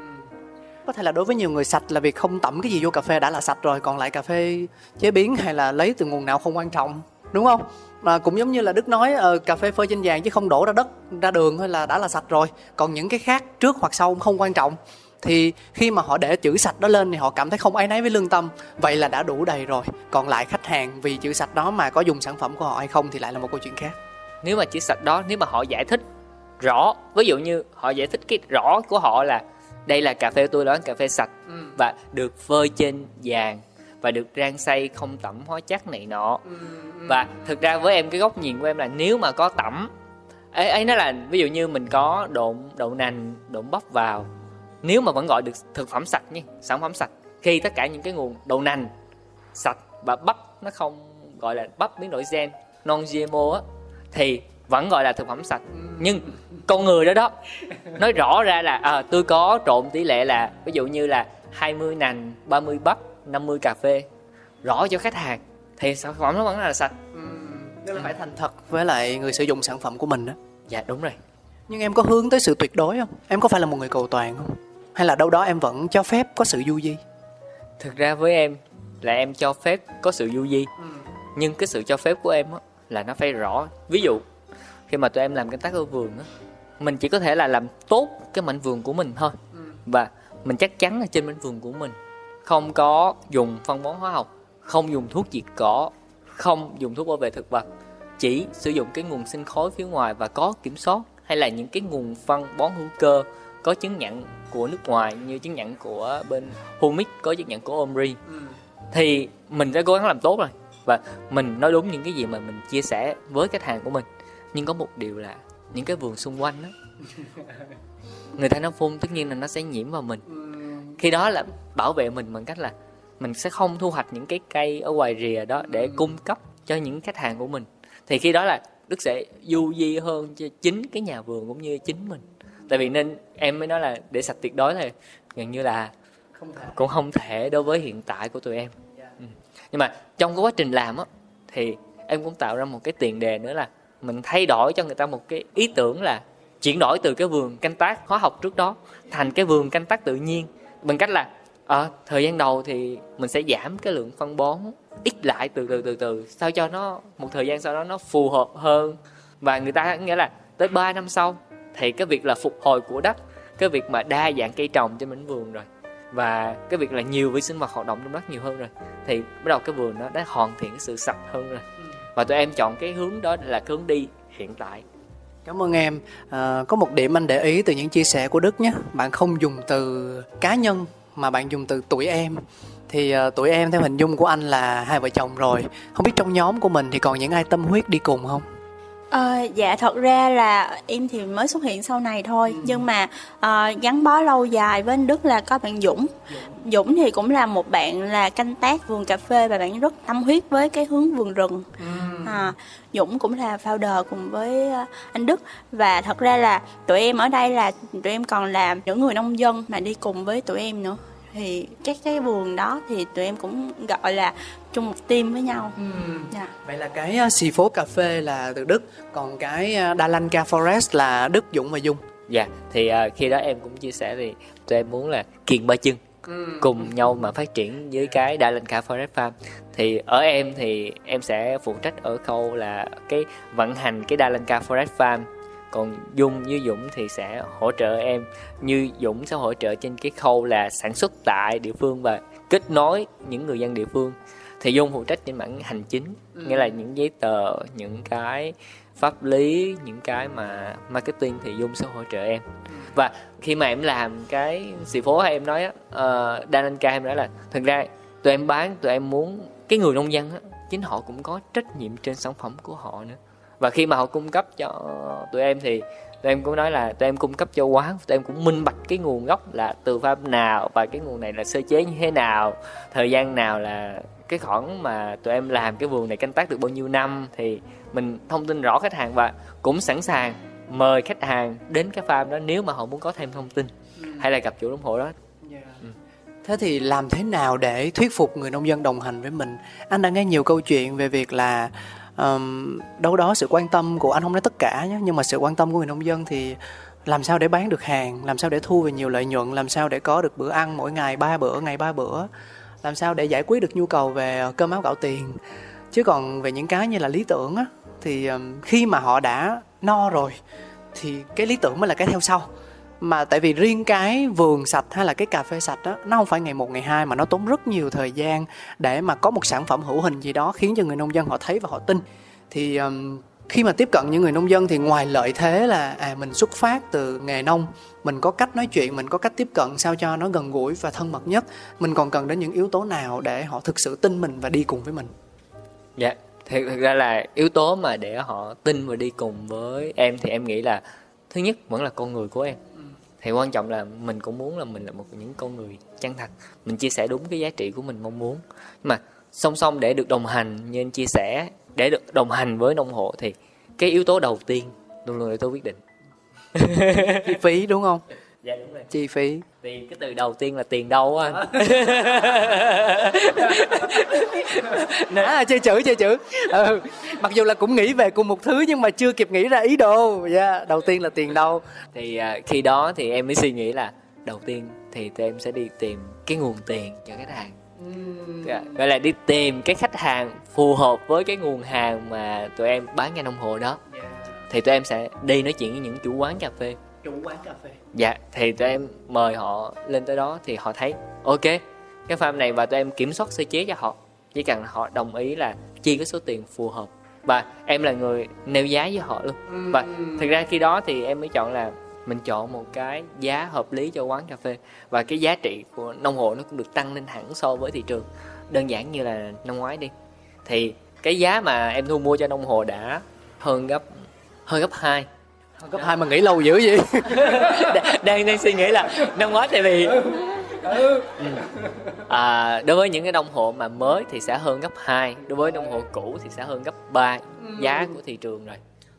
Có thể là đối với nhiều người sạch là việc không tẩm cái gì vô cà phê đã là sạch rồi, còn lại cà phê chế biến hay là lấy từ nguồn nào không quan trọng, đúng không? À, cũng giống như là Đức nói, ờ, cà phê phơi trên vàng chứ không đổ ra đất, ra đường thôi là đã là sạch rồi. Còn những cái khác trước hoặc sau không quan trọng. Thì khi mà họ để chữ sạch đó lên thì họ cảm thấy không áy náy với lương tâm, vậy là đã đủ đầy rồi. Còn lại khách hàng vì chữ sạch đó mà có dùng sản phẩm của họ hay không thì lại là một câu chuyện khác. Nếu mà chữ sạch đó, nếu mà họ giải thích rõ, ví dụ như họ giải thích cái rõ của họ là đây là cà phê tôi là cà phê sạch, ừ. và được phơi trên vàng, và được rang xay không tẩm hóa chất này nọ. ừ. Và thực ra với em, cái góc nhìn của em là nếu mà có tẩm ấy, ấy nó là ví dụ như mình có độn đậu nành, độn bắp vào, nếu mà vẫn gọi được thực phẩm sạch nha, sản phẩm sạch, khi tất cả những cái nguồn đậu nành sạch và bắp nó không gọi là bắp biến đổi gen, non giê em ô á, thì vẫn gọi là thực phẩm sạch. Nhưng con người đó đó nói rõ ra là à, tôi có trộn tỷ lệ là ví dụ như là hai mươi nành, ba mươi bắp, năm mươi cà phê, rõ cho khách hàng thì sản phẩm nó vẫn là sạch. Nên là phải thành thật với lại người sử dụng sản phẩm của mình đó. Dạ đúng rồi. Nhưng em có hướng tới sự tuyệt đối không? Em có phải là một người cầu toàn không? Hay là đâu đó em vẫn cho phép có sự du di? Thực ra với em là em cho phép có sự du di, ừ. nhưng cái sự cho phép của em á là nó phải rõ. Ví dụ khi mà tụi em làm canh tác ở vườn á, mình chỉ có thể là làm tốt cái mảnh vườn của mình thôi, ừ. và mình chắc chắn là trên mảnh vườn của mình không có dùng phân bón hóa học, không dùng thuốc diệt cỏ, không dùng thuốc bảo vệ thực vật, chỉ sử dụng cái nguồn sinh khối phía ngoài và có kiểm soát, hay là những cái nguồn phân bón hữu cơ có chứng nhận của nước ngoài, như chứng nhận của bên Humic, có chứng nhận của ô em rờ i, ừ. thì mình đã cố gắng làm tốt rồi, và mình nói đúng những cái gì mà mình chia sẻ với khách hàng của mình. Nhưng có một điều là những cái vườn xung quanh đó, người ta nó phun tất nhiên là nó sẽ nhiễm vào mình. Khi đó là bảo vệ mình bằng cách là mình sẽ không thu hoạch những cái cây ở ngoài rìa đó để cung cấp cho những khách hàng của mình. Thì khi đó là Đức sẽ du di hơn cho chính cái nhà vườn cũng như chính mình. Tại vì nên em mới nói là để sạch tuyệt đối thì gần như là không thể. Cũng không thể đối với hiện tại của tụi em. Yeah. Ừ. Nhưng mà trong cái quá trình làm á, thì em cũng tạo ra một cái tiền đề nữa là mình thay đổi cho người ta một cái ý tưởng là chuyển đổi từ cái vườn canh tác hóa học trước đó thành cái vườn canh tác tự nhiên, bằng cách là à, thời gian đầu thì mình sẽ giảm cái lượng phân bón ít lại từ từ từ từ sao cho nó một thời gian sau đó nó phù hợp hơn. Và người ta nghĩa là tới ba năm sau thì cái việc là phục hồi của đất, cái việc mà đa dạng cây trồng trên mảnh vườn rồi, và cái việc là nhiều vi sinh vật hoạt động trong đất nhiều hơn rồi, thì bắt đầu cái vườn nó đã hoàn thiện cái sự sạch hơn rồi. Và tụi em chọn cái hướng đó là cái hướng đi hiện tại. Cảm ơn em. À, có một điểm anh để ý từ những chia sẻ của Đức nhé. Bạn không dùng từ cá nhân mà bạn dùng từ tụi em. Thì uh, tụi em theo hình dung của anh là hai vợ chồng rồi. Không biết trong nhóm của mình thì còn những ai tâm huyết đi cùng không? À, dạ thật ra là em thì mới xuất hiện sau này thôi, ừ. nhưng mà uh, gắn bó lâu dài với anh Đức là có bạn Dũng. Dũng Dũng thì cũng là một bạn là canh tác vườn cà phê và bạn rất tâm huyết với cái hướng vườn rừng, ừ. à, Dũng cũng là founder cùng với uh, anh Đức. Và thật ra là tụi em ở đây là tụi em còn làm những người nông dân mà đi cùng với tụi em nữa. thì các cái vườn đó thì tụi em cũng gọi là chung một team với nhau. Ừ. Yeah. Vậy là cái Xì Phố Cà Phê là từ Đức, còn cái Dalanka Forest là Đức, Dũng và Dung. Dạ, yeah. Thì uh, khi đó em cũng chia sẻ thì tụi em muốn là kiền ba chân cùng ừ. nhau mà phát triển với cái Dalanka Forest Farm. Thì ở em thì em sẽ phụ trách ở khâu là cái vận hành cái Dalanka Forest Farm, còn Dung như Dũng thì sẽ hỗ trợ em, như Dũng sẽ hỗ trợ trên cái khâu là sản xuất tại địa phương và kết nối những người dân địa phương. Thì Dung phụ trách trên mảng hành chính, ừ. nghĩa là những giấy tờ, những cái pháp lý, những cái mà marketing thì Dung sẽ hỗ trợ em. Và khi mà em làm cái Xì Phố hay em nói á, uh, Dalanka em nói là thật ra tụi em bán, tụi em muốn cái người nông dân á, chính họ cũng có trách nhiệm trên sản phẩm của họ nữa. Và khi mà họ cung cấp cho tụi em thì tụi em cũng nói là tụi em cung cấp cho quán, tụi em cũng minh bạch cái nguồn gốc là từ farm nào và cái nguồn này là sơ chế như thế nào, thời gian nào là cái khoảng mà tụi em làm cái vườn này canh tác được bao nhiêu năm, thì mình thông tin rõ khách hàng và cũng sẵn sàng mời khách hàng đến cái farm đó nếu mà họ muốn có thêm thông tin ừ. hay là gặp chủ ủng hộ đó. Yeah. Ừ. Thế thì làm thế nào để thuyết phục người nông dân đồng hành với mình? Anh đã nghe nhiều câu chuyện về việc là Um, đâu đó sự quan tâm của anh, không nói tất cả nhé, nhưng mà sự quan tâm của người nông dân thì làm sao để bán được hàng, làm sao để thu về nhiều lợi nhuận, làm sao để có được bữa ăn mỗi ngày ba bữa, ngày ba bữa, làm sao để giải quyết được nhu cầu về cơm áo gạo tiền. Chứ còn về những cái như là lý tưởng á, thì um, khi mà họ đã no rồi thì cái lý tưởng mới là cái theo sau. Mà tại vì riêng cái vườn sạch hay là cái cà phê sạch đó, nó không phải ngày một ngày hai mà nó tốn rất nhiều thời gian để mà có một sản phẩm hữu hình gì đó khiến cho người nông dân họ thấy và họ tin. Thì um, khi mà tiếp cận những người nông dân thì ngoài lợi thế là à, mình xuất phát từ nghề nông, mình có cách nói chuyện, mình có cách tiếp cận sao cho nó gần gũi và thân mật nhất, mình còn cần đến những yếu tố nào để họ thực sự tin mình và đi cùng với mình? Dạ, yeah. Thật, thật ra là yếu tố mà để họ tin và đi cùng với em thì em nghĩ là thứ nhất vẫn là con người của em. Thì quan trọng là mình cũng muốn là mình là một những con người chân thật, mình chia sẻ đúng cái giá trị của mình mong muốn. Nhưng mà song song để được đồng hành như anh chia sẻ, để được đồng hành với nông hộ thì cái yếu tố đầu tiên luôn luôn là yếu tố quyết định. Chi phí đúng không? Dạ đúng rồi. Chi phí. Thì cái từ đầu tiên là tiền đâu anh? À, chơi chữ, chơi chữ. Ừ. Mặc dù là cũng nghĩ về cùng một thứ nhưng mà chưa kịp nghĩ ra ý đồ. Yeah. Đầu tiên là tiền đâu. Thì à, khi đó thì em mới suy nghĩ là đầu tiên thì tụi em sẽ đi tìm cái nguồn tiền cho khách hàng. Uhm. Gọi là đi tìm cái khách hàng phù hợp với cái nguồn hàng mà tụi em bán ngay nông hộ đó. Yeah. Thì tụi em sẽ đi nói chuyện với những chủ quán cà phê. Chủ quán cà phê. Dạ, thì tụi em mời họ lên tới đó thì họ thấy ok, cái farm này và tụi em kiểm soát sơ chế cho họ, chỉ cần họ đồng ý là chi cái số tiền phù hợp và em là người nêu giá với họ luôn. Và thực ra khi đó thì em mới chọn là mình chọn một cái giá hợp lý cho quán cà phê và cái giá trị của nông hộ nó cũng được tăng lên hẳn so với thị trường. Đơn giản như là năm ngoái đi, thì cái giá mà em thu mua cho nông hộ đã hơn gấp hơn gấp hai. Cấp hai mà nghĩ lâu dữ vậy. Đang đang suy nghĩ là năm ngoái tại vì ừ. à, đối với những cái nông hộ mà mới thì sẽ hơn gấp hai, đối với nông hộ cũ thì sẽ hơn gấp ba giá của thị trường rồi.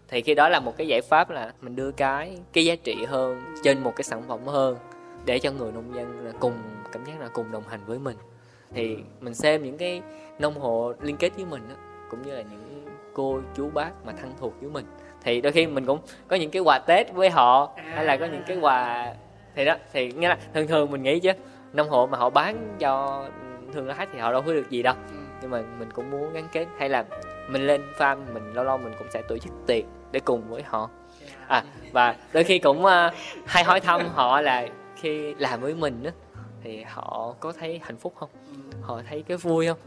Thì khi đó là một cái giải pháp là mình đưa cái cái giá trị hơn trên một cái sản phẩm hơn để cho người nông dân là cùng cảm giác là cùng đồng hành với mình. Thì mình xem những cái nông hộ liên kết với mình đó, cũng như là những cô chú bác mà thân thuộc với mình, thì đôi khi mình cũng có những cái quà Tết với họ hay là có những cái quà thì đó, thì nghĩa là thường thường mình nghĩ chứ nông hộ mà họ bán cho thương lái thì họ đâu có được gì đâu, nhưng mà mình cũng muốn gắn kết, hay là mình lên farm mình lâu lâu mình cũng sẽ tổ chức tiệc để cùng với họ. À, và đôi khi cũng uh, hay hỏi thăm họ là khi làm với mình đó, thì họ có thấy hạnh phúc không, họ thấy cái vui không.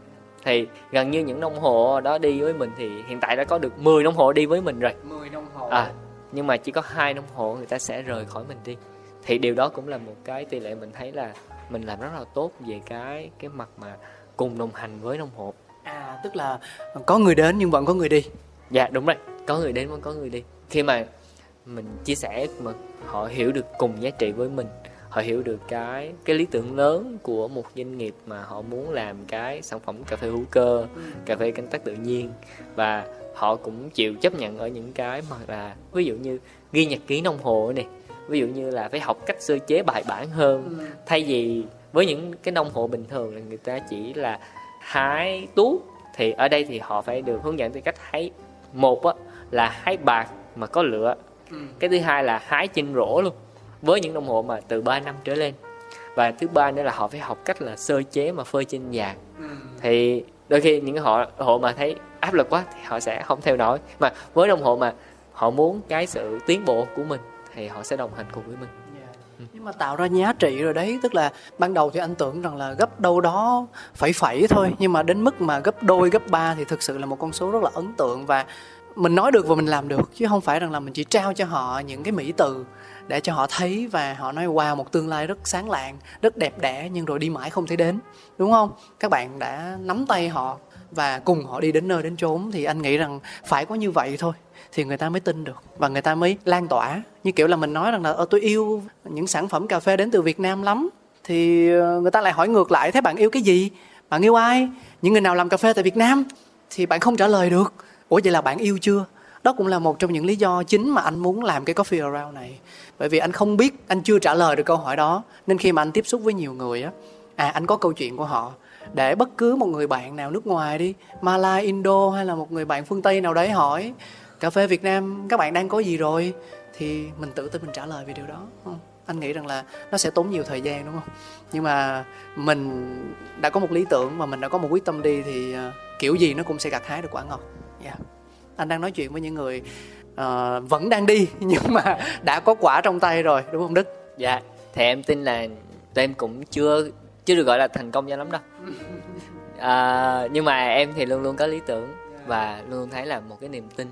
Thì gần như những nông hộ đó đi với mình thì hiện tại đã có được mười nông hộ đi với mình rồi. mười nông hộ. À, nhưng mà chỉ có hai nông hộ người ta sẽ rời khỏi mình đi. Thì điều đó cũng là một cái tỷ lệ mình thấy là mình làm rất là tốt về cái cái mặt mà cùng đồng hành với nông hộ. À, tức là có người đến nhưng vẫn có người đi. Dạ đúng rồi, có người đến vẫn có người đi. Khi mà mình chia sẻ mà họ hiểu được cùng giá trị với mình, họ hiểu được cái cái lý tưởng lớn của một doanh nghiệp mà họ muốn làm cái sản phẩm cà phê hữu cơ, cà phê canh tác tự nhiên, và họ cũng chịu chấp nhận ở những cái mà là ví dụ như ghi nhật ký nông hộ này, ví dụ như là phải học cách sơ chế bài bản hơn, thay vì Với những cái nông hộ bình thường là người ta chỉ là hái tú, thì ở đây thì họ phải được hướng dẫn từ cách hái. Một á, là hái bạc mà có lựa, ừ. Cái thứ hai là hái trên rổ luôn, với những nông hộ mà từ ba năm trở lên. Và thứ ba nữa là họ phải học cách là sơ chế mà phơi trên vàng, ừ. Thì đôi khi những họ hộ mà thấy áp lực quá thì họ sẽ không theo nổi. Mà với nông hộ mà họ muốn cái sự tiến bộ của mình thì họ sẽ đồng hành cùng với mình, yeah. Ừ. Nhưng mà tạo ra giá trị rồi đấy. Tức là ban đầu thì anh tưởng rằng là gấp đâu đó phẩy phẩy thôi, nhưng mà đến mức mà gấp đôi, gấp ba thì thực sự là một con số rất là ấn tượng. Và mình nói được và mình làm được, chứ không phải rằng là mình chỉ trao cho họ những cái mỹ từ để cho họ thấy và họ nói wow, một tương lai rất sáng lạng, rất đẹp đẽ, nhưng rồi đi mãi không thấy đến, đúng không? Các bạn đã nắm tay họ và cùng họ đi đến nơi đến chốn, thì anh nghĩ rằng phải có như vậy thôi thì người ta mới tin được và người ta mới lan tỏa. Như kiểu là mình nói rằng là ờ, tôi yêu những sản phẩm cà phê đến từ Việt Nam lắm, thì người ta lại hỏi ngược lại, thế bạn yêu cái gì? Bạn yêu ai? Những người nào làm cà phê tại Việt Nam? Thì bạn không trả lời được. Ủa vậy là bạn yêu chưa? Đó cũng là một trong những lý do chính mà anh muốn làm cái Coffee Around này. Bởi vì anh không biết, anh chưa trả lời được câu hỏi đó. Nên khi mà anh tiếp xúc với nhiều người á, à anh có câu chuyện của họ. Để bất cứ một người bạn nào nước ngoài đi, Malay, Indo hay là một người bạn phương Tây nào đấy hỏi cà phê Việt Nam các bạn đang có gì rồi, thì mình tự tin mình trả lời về điều đó, không? Anh nghĩ rằng là nó sẽ tốn nhiều thời gian, đúng không? Nhưng mà mình đã có một lý tưởng và mình đã có một quyết tâm đi, thì kiểu gì nó cũng sẽ gặt hái được quả ngọt. Yeah. Anh đang nói chuyện với những người uh, vẫn đang đi nhưng mà đã có quả trong tay rồi, đúng không Đức? Dạ, thì em tin là tụi em cũng chưa chưa được gọi là thành công cho lắm đâu. uh, nhưng mà em thì luôn luôn có lý tưởng và luôn thấy là một cái niềm tin.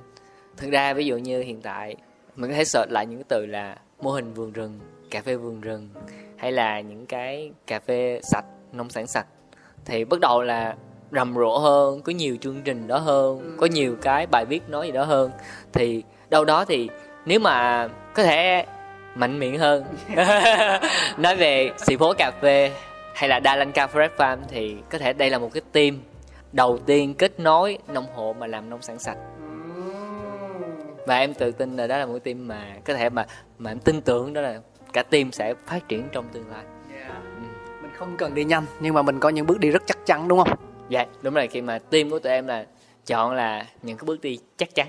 Thực ra ví dụ như hiện tại mình có thể search lại những cái từ là mô hình vườn rừng, cà phê vườn rừng, hay là những cái cà phê sạch, nông sản sạch, thì bắt đầu là rầm rộ hơn, có nhiều chương trình đó hơn, ừ. Có nhiều cái bài viết nói gì đó hơn. Thì đâu đó thì nếu mà có thể mạnh miệng hơn nói về Xì Phố Cà Phê hay là Dalanka Forest Farm, thì có thể đây là một cái team đầu tiên kết nối nông hộ mà làm nông sản sạch. Và em tự tin là đó là một team mà có thể mà, mà em tin tưởng đó là cả team sẽ phát triển trong tương lai, yeah. Ừ. Mình không cần đi nhanh nhưng mà mình có những bước đi rất chắc chắn, đúng không? Dạ, đúng rồi, khi mà team của tụi em là chọn là những cái bước đi chắc chắn.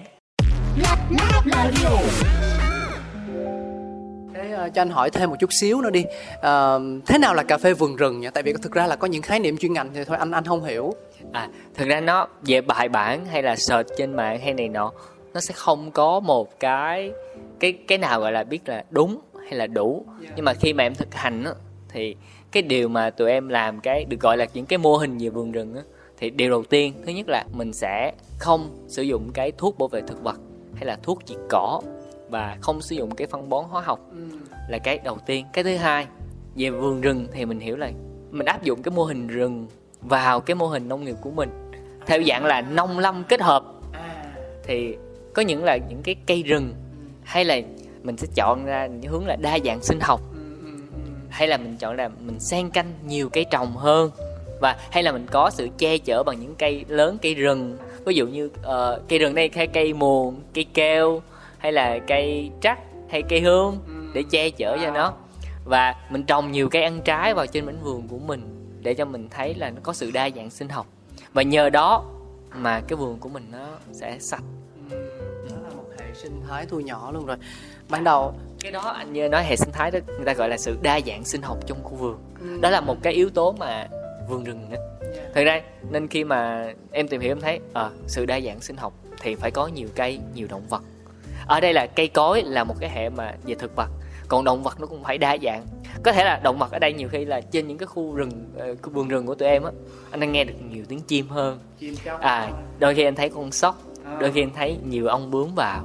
Thế cho anh hỏi thêm một chút xíu nữa đi, à, thế nào là cà phê vườn rừng nhỉ? Tại vì thực ra là có những khái niệm chuyên ngành thì thôi anh anh không hiểu. À, thực ra nó về bài bản hay là search trên mạng hay này nọ, nó sẽ không có một cái cái cái nào gọi là biết là đúng hay là đủ, yeah. Nhưng mà khi mà em thực hành á, thì cái điều mà tụi em làm cái được gọi là những cái mô hình về vườn rừng á, thì điều đầu tiên, thứ nhất là mình sẽ không sử dụng cái thuốc bảo vệ thực vật hay là thuốc diệt cỏ và không sử dụng cái phân bón hóa học, ừ. Là cái đầu tiên. Cái thứ hai, về vườn rừng thì mình hiểu là mình áp dụng cái mô hình rừng vào cái mô hình nông nghiệp của mình theo dạng là nông lâm kết hợp, à. Thì có những là những cái cây rừng, hay là mình sẽ chọn ra hướng là đa dạng sinh học, hay là mình chọn là mình xen canh nhiều cây trồng hơn, và hay là mình có sự che chở bằng những cây lớn, cây rừng, ví dụ như uh, cây rừng đây, cây muồng, cây keo hay là cây trắc hay cây hương để che chở cho nó. Và mình trồng nhiều cây ăn trái vào trên mảnh vườn của mình để cho mình thấy là nó có sự đa dạng sinh học, và nhờ đó mà cái vườn của mình nó sẽ sạch. Đó là một hệ sinh thái thu nhỏ luôn rồi. Ban đầu cái đó anh như nói hệ sinh thái đó, người ta gọi là sự đa dạng sinh học trong khu vườn, ừ. Đó là một cái yếu tố mà vườn rừng nữa, yeah. Thật ra nên khi mà em tìm hiểu em thấy à, sự đa dạng sinh học thì phải có nhiều cây, nhiều động vật. Ở đây là cây cối là một cái hệ mà về thực vật, còn động vật nó cũng phải đa dạng. Có thể là động vật ở đây nhiều khi là trên những cái khu rừng, khu vườn rừng của tụi em á, anh đang nghe được nhiều tiếng chim hơn, chim à, đôi khi anh thấy con sóc, à. Đôi khi anh thấy nhiều ong bướm vào.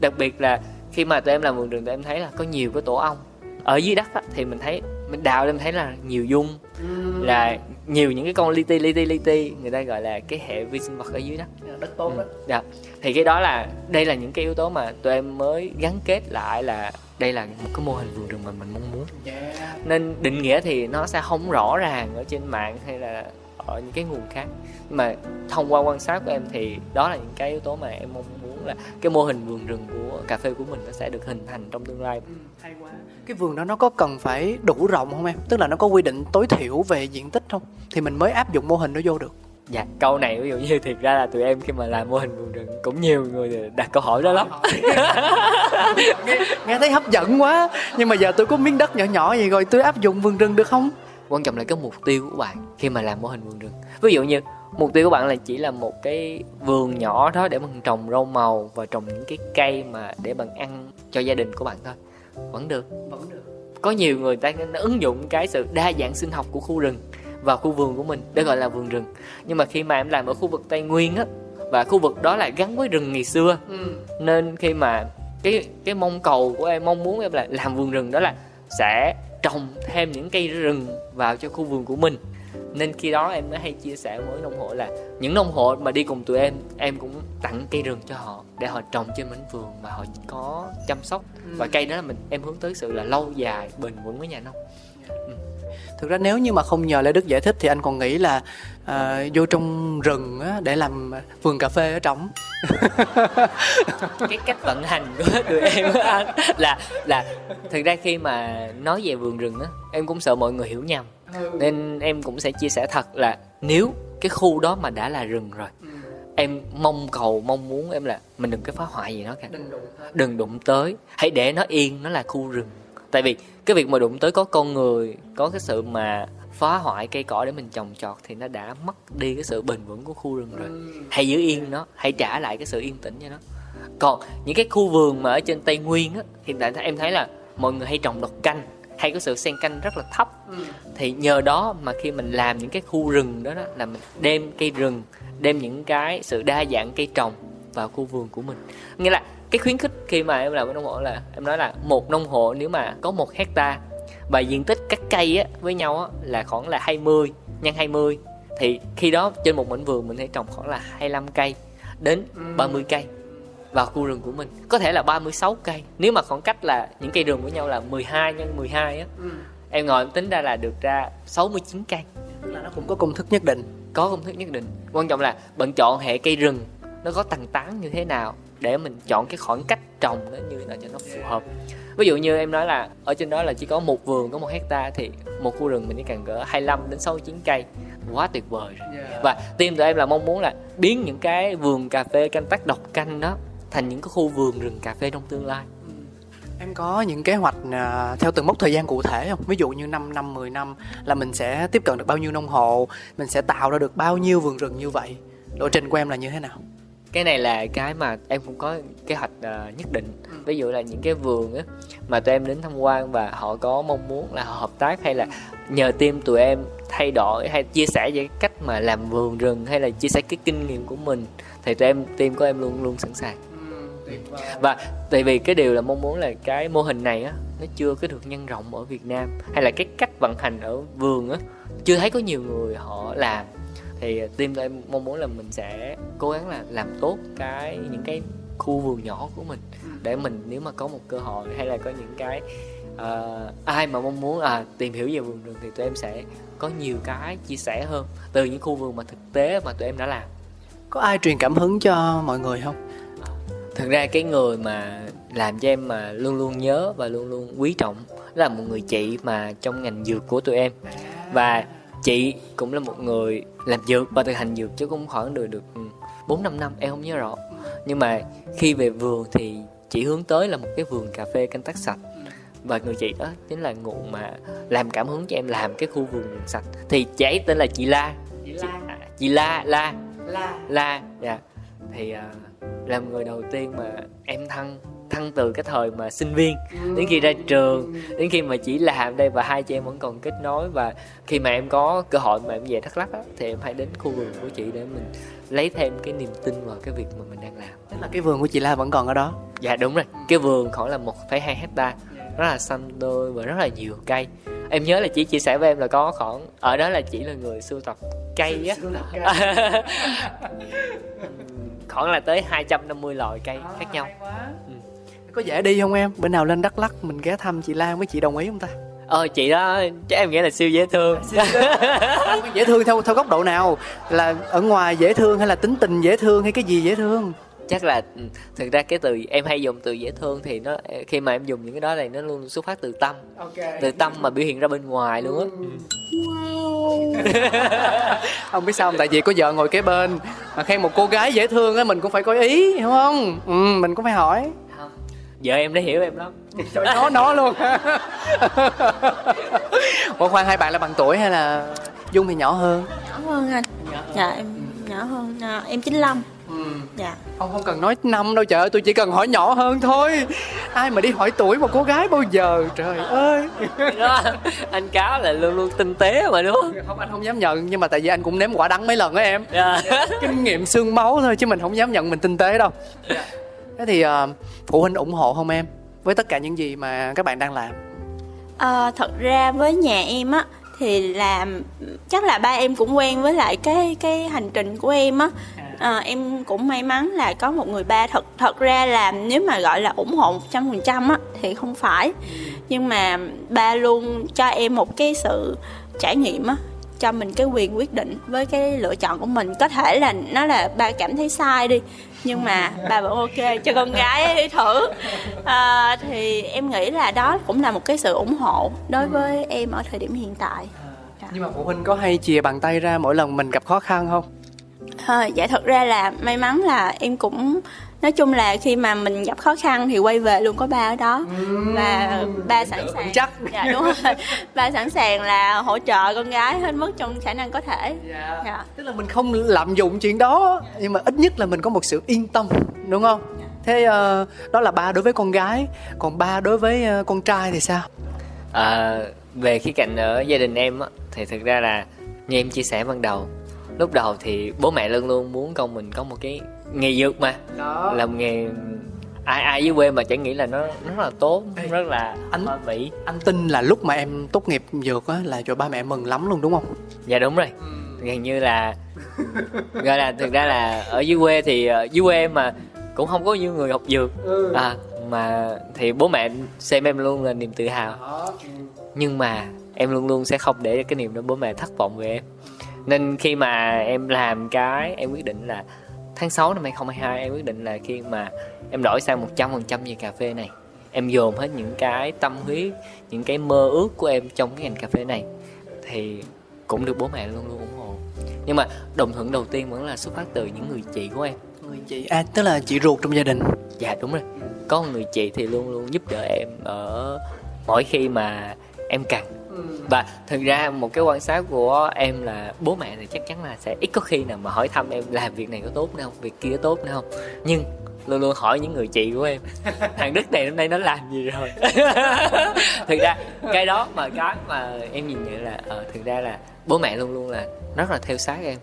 Đặc biệt là khi mà tụi em làm vườn rừng, tụi em thấy là có nhiều cái tổ ong. Ở dưới đất á, thì mình thấy, mình đào lên thấy là nhiều dung, ừ. Là nhiều những cái con li ti, li ti, li ti, người ta gọi là cái hệ vi sinh vật ở dưới đất. Đất tốt, ừ. Đó. Dạ. Thì cái đó là, đây là những cái yếu tố mà tụi em mới gắn kết lại là đây là một cái mô hình vườn rừng mà mình mong muốn, yeah. Nên định nghĩa thì nó sẽ không rõ ràng ở trên mạng hay là ở những cái nguồn khác. Nhưng mà thông qua quan sát của em thì đó là những cái yếu tố mà em mong muốn là cái mô hình vườn rừng của cà phê của mình nó sẽ được hình thành trong tương lai. Ừ, hay quá. Cái vườn đó nó có cần phải đủ rộng không em? Tức là nó có quy định tối thiểu về diện tích không? Thì mình mới áp dụng mô hình đó vô được. Dạ, câu này ví dụ như thiệt ra là tụi em khi mà làm mô hình vườn rừng cũng nhiều người đặt câu hỏi đó lắm. nghe, nghe thấy hấp dẫn quá. Nhưng mà giờ tôi có miếng đất nhỏ nhỏ vậy rồi tôi áp dụng vườn rừng được không? Quan trọng là cái mục tiêu của bạn khi mà làm mô hình vườn rừng. Ví dụ như mục tiêu của bạn là chỉ là một cái vườn nhỏ đó để mình trồng rau màu và trồng những cái cây mà để bạn ăn cho gia đình của bạn thôi. Vẫn được, vẫn được. Có nhiều người ta ứng dụng cái sự đa dạng sinh học của khu rừng và khu vườn của mình để gọi là vườn rừng. Nhưng mà khi mà em làm ở khu vực Tây Nguyên á, và khu vực đó lại gắn với rừng ngày xưa, ừ. nên khi mà cái cái mong cầu của em, mong muốn em là làm vườn rừng đó là sẽ trồng thêm những cây rừng vào cho khu vườn của mình. Nên khi đó em mới hay chia sẻ với nông hộ là những nông hộ mà đi cùng tụi em, em cũng tặng cây rừng cho họ để họ trồng trên mảnh vườn mà họ có chăm sóc. ừ. Và cây đó là mình em hướng tới sự là lâu dài bền vững với nhà nông. ừ. Thực ra nếu như mà không nhờ Lê Đức giải thích thì anh còn nghĩ là à, vô trong rừng á, để làm vườn cà phê ở trong. Cái cách vận hành của tụi em á, là là thực ra khi mà nói về vườn rừng á, em cũng sợ mọi người hiểu nhầm. ừ. Nên em cũng sẽ chia sẻ thật là nếu cái khu đó mà đã là rừng rồi, ừ. em mong cầu mong muốn em là mình đừng có phá hoại gì nó cả, đừng đụng, đừng đụng tới, hãy để nó yên, nó là khu rừng. Tại vì cái việc mà đụng tới có con người, có cái sự mà phá hoại cây cỏ để mình trồng trọt thì nó đã mất đi cái sự bền vững của khu rừng rồi. Hãy giữ yên nó, hãy trả lại cái sự yên tĩnh cho nó. Còn những cái khu vườn mà ở trên Tây Nguyên á, hiện tại em thấy là mọi người hay trồng độc canh, hay có sự xen canh rất là thấp. Thì nhờ đó mà khi mình làm những cái khu rừng đó, đó là mình đem cây rừng, đem những cái sự đa dạng cây trồng vào khu vườn của mình. Nghĩa là cái khuyến khích khi mà em làm với nông hộ là em nói là một nông hộ nếu mà có một hecta và diện tích các cây á, với nhau á, là khoảng là hai mươi nhân hai mươi, thì khi đó trên một mảnh vườn mình hãy trồng khoảng là hai mươi lăm cây đến ba mươi cây vào khu rừng của mình, có thể là ba mươi sáu cây nếu mà khoảng cách là những cây rừng với nhau là mười hai nhân mười hai á. ừ. Em ngồi em tính ra là được ra sáu mươi chín cây. Tức là nó cũng có công thức nhất định. Có công thức nhất định. Quan trọng là bạn chọn hệ cây rừng nó có tầng tán như thế nào để mình chọn cái khoảng cách trồng nó như thế nào cho nó phù hợp. Ví dụ như em nói là ở trên đó là chỉ có một vườn, có một hecta, thì một khu rừng mình chỉ cần cỡ hai mươi lăm đến sáu mươi chín cây, quá tuyệt vời rồi. yeah. Và team tụi em là mong muốn là biến những cái vườn cà phê canh tác độc canh đó thành những cái khu vườn rừng cà phê trong tương lai. ừ. Em có những kế hoạch theo từng mốc thời gian cụ thể không? Ví dụ như năm năm, mười năm là mình sẽ tiếp cận được bao nhiêu nông hộ, mình sẽ tạo ra được bao nhiêu vườn rừng như vậy, lộ trình của em là như thế nào? Cái này là cái mà em cũng có kế hoạch uh, nhất định. Ví dụ là những cái vườn á, mà tụi em đến tham quan và họ có mong muốn là hợp tác hay là nhờ team tụi em thay đổi hay chia sẻ về cái cách mà làm vườn rừng hay là chia sẻ cái kinh nghiệm của mình, thì tụi em, team của em luôn luôn sẵn sàng. Và tại vì cái điều là mong muốn là cái mô hình này á, nó chưa có được nhân rộng ở Việt Nam, hay là cái cách vận hành ở vườn á, chưa thấy có nhiều người họ làm. Thì team tụi em mong muốn là mình sẽ cố gắng là làm tốt cái những cái khu vườn nhỏ của mình, để mình nếu mà có một cơ hội hay là có những cái uh, ai mà mong muốn à, tìm hiểu về vườn rừng thì tụi em sẽ có nhiều cái chia sẻ hơn từ những khu vườn mà thực tế mà tụi em đã làm. Có ai truyền cảm hứng cho mọi người không? À, thực ra cái người mà làm cho em mà luôn luôn nhớ và luôn luôn quý trọng là một người chị mà trong ngành dược của tụi em. Và chị cũng là một người làm dược và thực hành dược chứ cũng khoảng được được bốn năm năm, em không nhớ rõ. Nhưng mà khi về vườn thì chị hướng tới là một cái vườn cà phê canh tác sạch. Và người chị đó chính là nguồn mà làm cảm hứng cho em làm cái khu vườn sạch. Thì chị ấy tên là chị La. Chị La, chị, à, chị La, La La La dạ. Thì à, là một người đầu tiên mà em thân Thăng từ cái thời mà sinh viên đến khi ra trường, đến khi mà chỉ làm đây, và hai chị em vẫn còn kết nối. Và khi mà em có cơ hội mà em về Đắk Lắk á, thì em hãy đến khu vườn của chị để mình lấy thêm cái niềm tin vào cái việc mà mình đang làm. Tức là cái vườn của chị La vẫn còn ở đó. Dạ đúng rồi, cái vườn khoảng là một phẩy hai hecta, rất là xanh tươi và rất là nhiều cây. Em nhớ là chị chia sẻ với em là có khoảng ở đó là chị là người sưu tập cây á. Khoảng là tới hai trăm năm mươi loài cây khác nhau. Có dễ đi không em? Bữa nào lên Đắk Lắk mình ghé thăm chị Lan với chị đồng ý không ta? Ờ chị đó chắc em nghĩ là siêu dễ thương. Dễ thương theo theo góc độ nào? Là ở ngoài dễ thương hay là tính tình dễ thương hay cái gì dễ thương? chắc là thực ra cái từ em hay dùng từ dễ thương thì nó khi mà em dùng những cái đó này nó luôn xuất phát từ tâm, okay. Từ tâm mà biểu hiện ra bên ngoài luôn á. Wow. Không biết sao không? Tại vì có vợ ngồi kế bên mà khen một cô gái dễ thương á mình cũng phải có ý, hiểu không? Ừ, mình cũng phải hỏi. Không, vợ em đã hiểu em lắm. Trời, nó nó luôn. Ủa khoan, hai bạn là bằng tuổi hay là Dung thì nhỏ hơn? Nhỏ hơn anh. Nhỏ hơn. Dạ em nhỏ hơn, à, em chín lăm. Ừ. Dạ. Không, không cần nói năm đâu trời ơi, tôi chỉ cần hỏi nhỏ hơn thôi. Ai mà đi hỏi tuổi một cô gái bao giờ, trời ơi. Đó, anh Cáo là luôn luôn tinh tế mà đúng không? Không, anh không dám nhận, nhưng mà tại vì anh cũng nếm quả đắng mấy lần đó em. Dạ. Kinh nghiệm xương máu thôi chứ mình không dám nhận mình tinh tế đâu. Dạ. Thế thì uh, phụ huynh ủng hộ không em? Với tất cả những gì mà các bạn đang làm? À, thật ra với nhà em á thì làm chắc là ba em cũng quen với lại cái cái hành trình của em á. À, em cũng may mắn là có một người ba thật thật ra là nếu mà gọi là ủng hộ một trăm phần trăm á thì không phải, nhưng mà ba luôn cho em một cái sự trải nghiệm á, cho mình cái quyền quyết định với cái lựa chọn của mình. Có thể là nó là ba cảm thấy sai đi, nhưng mà bà vẫn ok cho con gái ấy đi thử. À, thì em nghĩ là đó cũng là một cái sự ủng hộ đối với em ở thời điểm hiện tại. À, nhưng mà phụ huynh có hay chìa bàn tay ra mỗi lần mình gặp khó khăn không? À, dạ thật ra là may mắn là em cũng nói chung là khi mà mình gặp khó khăn thì quay về luôn có ba ở đó, và ba sẵn sàng chắc. Dạ đúng rồi, ba sẵn sàng là hỗ trợ con gái hết mức trong khả năng có thể. Dạ. Dạ. Tức là mình không lạm dụng chuyện đó, nhưng mà ít nhất là mình có một sự yên tâm, đúng không? Dạ. Thế uh, đó là ba đối với con gái, còn ba đối với uh, con trai thì sao? À, về khía cạnh ở gia đình em á, thì thực ra là như em chia sẻ ban đầu, lúc đầu thì bố mẹ luôn luôn muốn con mình có một cái nghề dược mà đó. Làm nghề ai ai dưới quê mà chẳng nghĩ là nó rất là tốt. Ê, rất là anh mỹ. Anh tin là lúc mà em tốt nghiệp dược á là cho ba mẹ mừng lắm luôn đúng không? Dạ đúng rồi. Ừ. Gần như là gọi là thực ra là ở dưới quê thì dưới quê em mà cũng không có nhiều người học dược. Ừ. À, mà thì bố mẹ xem em luôn là niềm tự hào. Ừ. Nhưng mà em luôn luôn sẽ không để cái niềm đó bố mẹ thất vọng về em. Nên khi mà em làm cái em quyết định là tháng sáu năm hai không hai hai, em quyết định là khi mà em đổi sang một trăm phần trăm về cà phê này, em dồn hết những cái tâm huyết, những cái mơ ước của em trong cái ngành cà phê này, thì cũng được bố mẹ luôn luôn ủng hộ. Nhưng mà đồng thuận đầu tiên vẫn là xuất phát từ những người chị của em. Người chị, à tức là chị ruột trong gia đình. Dạ đúng rồi, có một người chị thì luôn luôn giúp đỡ em ở mỗi khi mà em cần. Và thực ra một cái quan sát của em là bố mẹ thì chắc chắn là sẽ ít có khi nào mà hỏi thăm em làm việc này có tốt nữa không, việc kia có tốt nữa không, nhưng luôn luôn hỏi những người chị của em, thằng Đức này hôm nay nó làm gì rồi. Thực ra cái đó mà cái mà em nhìn nhận là uh, thực ra là bố mẹ luôn luôn là rất là theo sát em,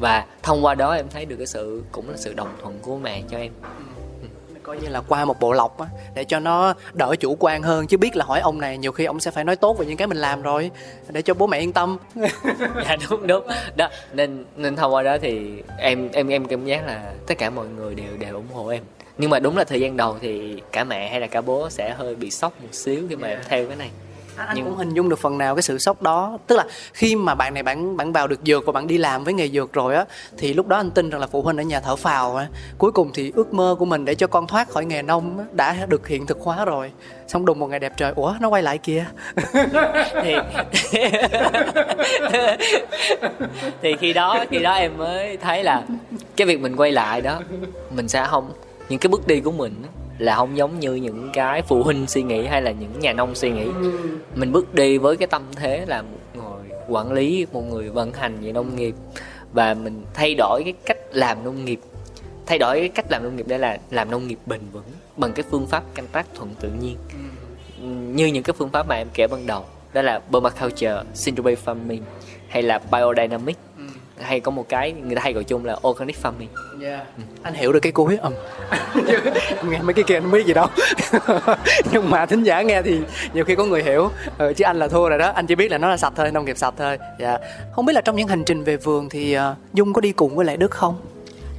và thông qua đó em thấy được cái sự cũng là sự đồng thuận của mẹ cho em, coi như là qua một bộ lọc á, để cho nó đỡ chủ quan hơn, chứ biết là hỏi ông này nhiều khi ông sẽ phải nói tốt về những cái mình làm rồi, để cho bố mẹ yên tâm. Dạ đúng đúng đó, nên nên thông qua đó thì em em em cảm giác là tất cả mọi người đều đều ủng hộ em. Nhưng mà đúng là thời gian đầu thì cả mẹ hay là cả bố sẽ hơi bị sốc một xíu khi mà em theo cái này. Anh nhưng... cũng hình dung được phần nào cái sự sốc đó, tức là khi mà bạn này bạn bạn vào được dược và bạn đi làm với nghề dược rồi á, thì lúc đó anh tin rằng là phụ huynh ở nhà thở phào á. Cuối cùng thì ước mơ của mình để cho con thoát khỏi nghề nông á, đã được hiện thực hóa rồi, xong đùng một ngày đẹp trời, ủa nó quay lại kìa. thì... thì khi đó khi đó em mới thấy là cái việc mình quay lại đó, mình sẽ không, những cái bước đi của mình á, là không giống như những cái phụ huynh suy nghĩ hay là những nhà nông suy nghĩ. Mình bước đi với cái tâm thế là một người quản lý, một người vận hành về nông nghiệp, và mình thay đổi cái cách làm nông nghiệp. Thay đổi cái cách làm nông nghiệp để là làm nông nghiệp bền vững bằng cái phương pháp canh tác thuận tự nhiên, như những cái phương pháp mà em kể ban đầu, đó là Permaculture, Syntropic Farming hay là Biodynamic, hay có một cái người ta hay gọi chung là Organic Farming. Yeah. Ừ. Anh hiểu được cái cú huyết âm. Nghe mấy cái kia anh biết gì đâu. Nhưng mà thính giả nghe thì nhiều khi có người hiểu, ừ, chứ anh là thua rồi đó, anh chỉ biết là nó là sạch thôi, nông nghiệp sạch thôi. Dạ. Không biết là trong những hành trình về vườn thì uh, Dung có đi cùng với lại Đức không?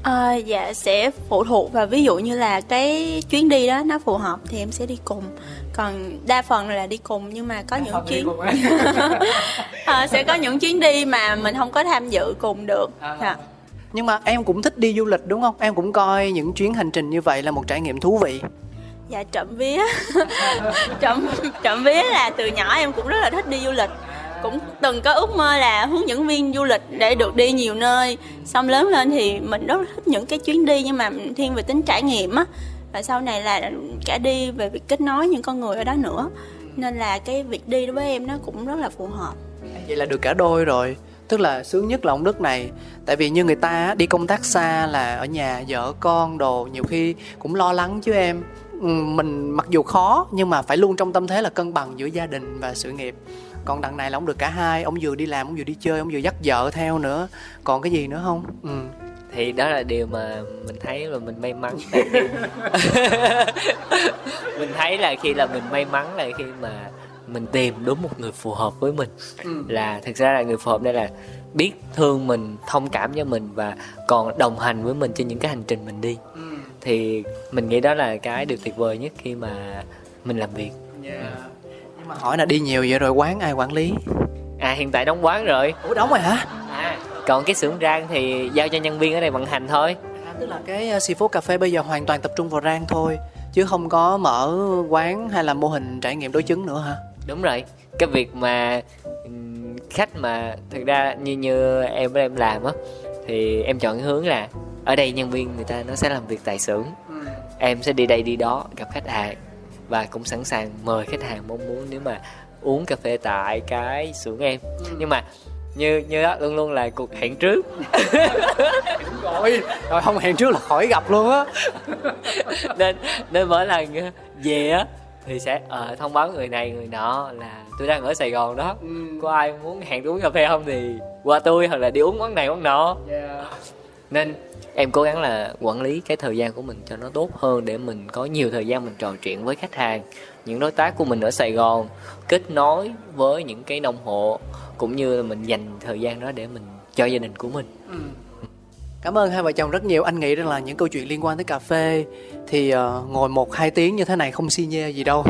À, dạ sẽ phụ thuộc vào, ví dụ như là cái chuyến đi đó nó phù hợp thì em sẽ đi cùng, còn đa phần là đi cùng, nhưng mà có đa những chuyến à, sẽ có những chuyến đi mà mình không có tham dự cùng được. À, dạ. Nhưng mà em cũng thích đi du lịch đúng không? Em cũng coi những chuyến hành trình như vậy là một trải nghiệm thú vị. Dạ trộm vía trộm, trộm vía là từ nhỏ em cũng rất là thích đi du lịch. Cũng từng có ước mơ là hướng dẫn viên du lịch để được đi nhiều nơi. Xong lớn lên thì mình rất thích những cái chuyến đi nhưng mà thiên về tính trải nghiệm á. Và sau này là cả đi về việc kết nối những con người ở đó nữa. Nên là cái việc đi đối với em nó cũng rất là phù hợp. Vậy là được cả đôi rồi. Tức là sướng nhất là ông Đức này. Tại vì như người ta đi công tác xa là ở nhà vợ con đồ, nhiều khi cũng lo lắng chứ em. Mình mặc dù khó nhưng mà phải luôn trong tâm thế là cân bằng giữa gia đình và sự nghiệp. Còn đằng này là ông được cả hai. Ông vừa đi làm, ông vừa đi chơi, ông vừa dắt vợ theo nữa. Còn cái gì nữa không? Ừ. Thì đó là điều mà mình thấy là mình may mắn. Mình thấy là khi là mình may mắn là khi mà mình tìm đúng một người phù hợp với mình. Ừ. Là thực ra là người phù hợp đây là biết thương mình, thông cảm cho mình và còn đồng hành với mình trên những cái hành trình mình đi. Ừ. Thì mình nghĩ đó là cái điều tuyệt vời nhất khi mà mình làm việc. Yeah. À. Nhưng mà hỏi là đi nhiều vậy rồi quán ai quản lý? À hiện tại đóng quán rồi. Ủa đóng rồi hả? À còn cái xưởng rang thì giao cho nhân viên ở đây vận hành thôi. À, tức là cái Xì Phố Cà Phê bây giờ hoàn toàn tập trung vào rang thôi, chứ không có mở quán hay là mô hình trải nghiệm đối chứng nữa hả? Đúng rồi, cái việc mà khách mà thực ra như như em em làm á thì em chọn cái hướng là ở đây nhân viên người ta nó sẽ làm việc tại xưởng. Ừ. Em sẽ đi đây đi đó gặp khách hàng và cũng sẵn sàng mời khách hàng mong muốn nếu mà uống cà phê tại cái xưởng em. Ừ. Nhưng mà như như đó luôn luôn là cuộc hẹn trước. Rồi rồi không hẹn trước là khỏi gặp luôn á. nên nên mỗi lần về á thì sẽ uh, thông báo người này người nọ là tôi đang ở Sài Gòn đó. Ừ. Có ai muốn hẹn uống cà phê không thì qua tôi hoặc là đi uống quán này quán nọ. Yeah. Nên em cố gắng là quản lý cái thời gian của mình cho nó tốt hơn để mình có nhiều thời gian mình trò chuyện với khách hàng, những đối tác của mình ở Sài Gòn, kết nối với những cái nông hộ cũng như là mình dành thời gian đó để mình cho gia đình của mình. Ừ. Cảm ơn hai vợ chồng rất nhiều. Anh nghĩ rằng là những câu chuyện liên quan tới cà phê thì uh, ngồi một hai tiếng như thế này không xi nhê gì đâu.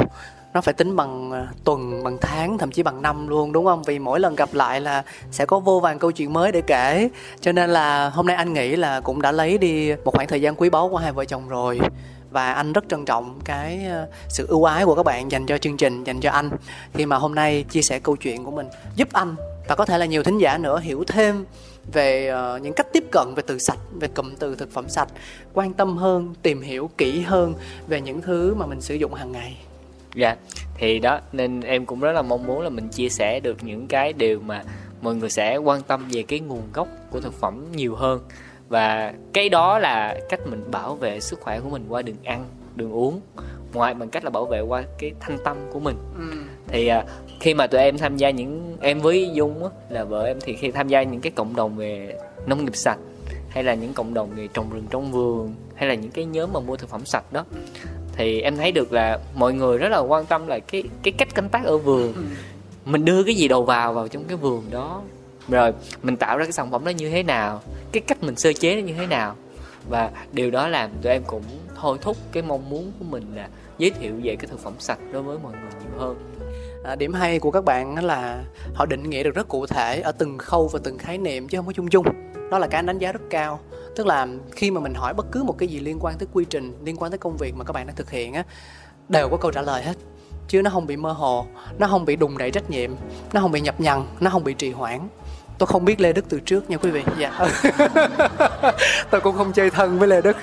Nó phải tính bằng uh, tuần, bằng tháng, thậm chí bằng năm luôn đúng không? Vì mỗi lần gặp lại là sẽ có vô vàn câu chuyện mới để kể. Cho nên là hôm nay anh nghĩ là cũng đã lấy đi một khoảng thời gian quý báu của hai vợ chồng rồi. Và anh rất trân trọng cái sự ưu ái của các bạn dành cho chương trình, dành cho anh khi mà hôm nay chia sẻ câu chuyện của mình, giúp anh và có thể là nhiều thính giả nữa hiểu thêm về những cách tiếp cận về từ sạch, về cụm từ thực phẩm sạch, quan tâm hơn, tìm hiểu kỹ hơn về những thứ mà mình sử dụng hàng ngày. Dạ, thì đó nên em cũng rất là mong muốn là mình chia sẻ được những cái điều mà mọi người sẽ quan tâm về cái nguồn gốc của thực phẩm nhiều hơn. Và cái đó là cách mình bảo vệ sức khỏe của mình qua đường ăn, đường uống, ngoài bằng cách là bảo vệ qua cái thanh tâm của mình. Ừ. Thì khi mà tụi em tham gia những, em với Dung á, là vợ em, thì khi tham gia những cái cộng đồng về nông nghiệp sạch hay là những cộng đồng về trồng rừng trong vườn hay là những cái nhóm mà mua thực phẩm sạch đó, thì em thấy được là mọi người rất là quan tâm là cái, cái cách canh tác ở vườn. Ừ. Mình đưa cái gì đầu vào vào trong cái vườn đó, rồi mình tạo ra cái sản phẩm đó như thế nào, cái cách mình sơ chế nó như thế nào. Và điều đó làm tụi em cũng thôi thúc cái mong muốn của mình là giới thiệu về cái thực phẩm sạch đối với mọi người nhiều hơn. À, điểm hay của các bạn là họ định nghĩa được rất cụ thể ở từng khâu và từng khái niệm chứ không có chung chung. Đó là cái anh đánh giá rất cao. Tức là khi mà mình hỏi bất cứ một cái gì liên quan tới quy trình, liên quan tới công việc mà các bạn đang thực hiện á, đều có câu trả lời hết. Chứ nó không bị mơ hồ, nó không bị đùn đẩy trách nhiệm, nó không bị nhập nhằng, nó không bị trì hoãn. Tôi không biết Lê Đức từ trước nha quý vị. Dạ. Tôi cũng không chơi thân với Lê Đức.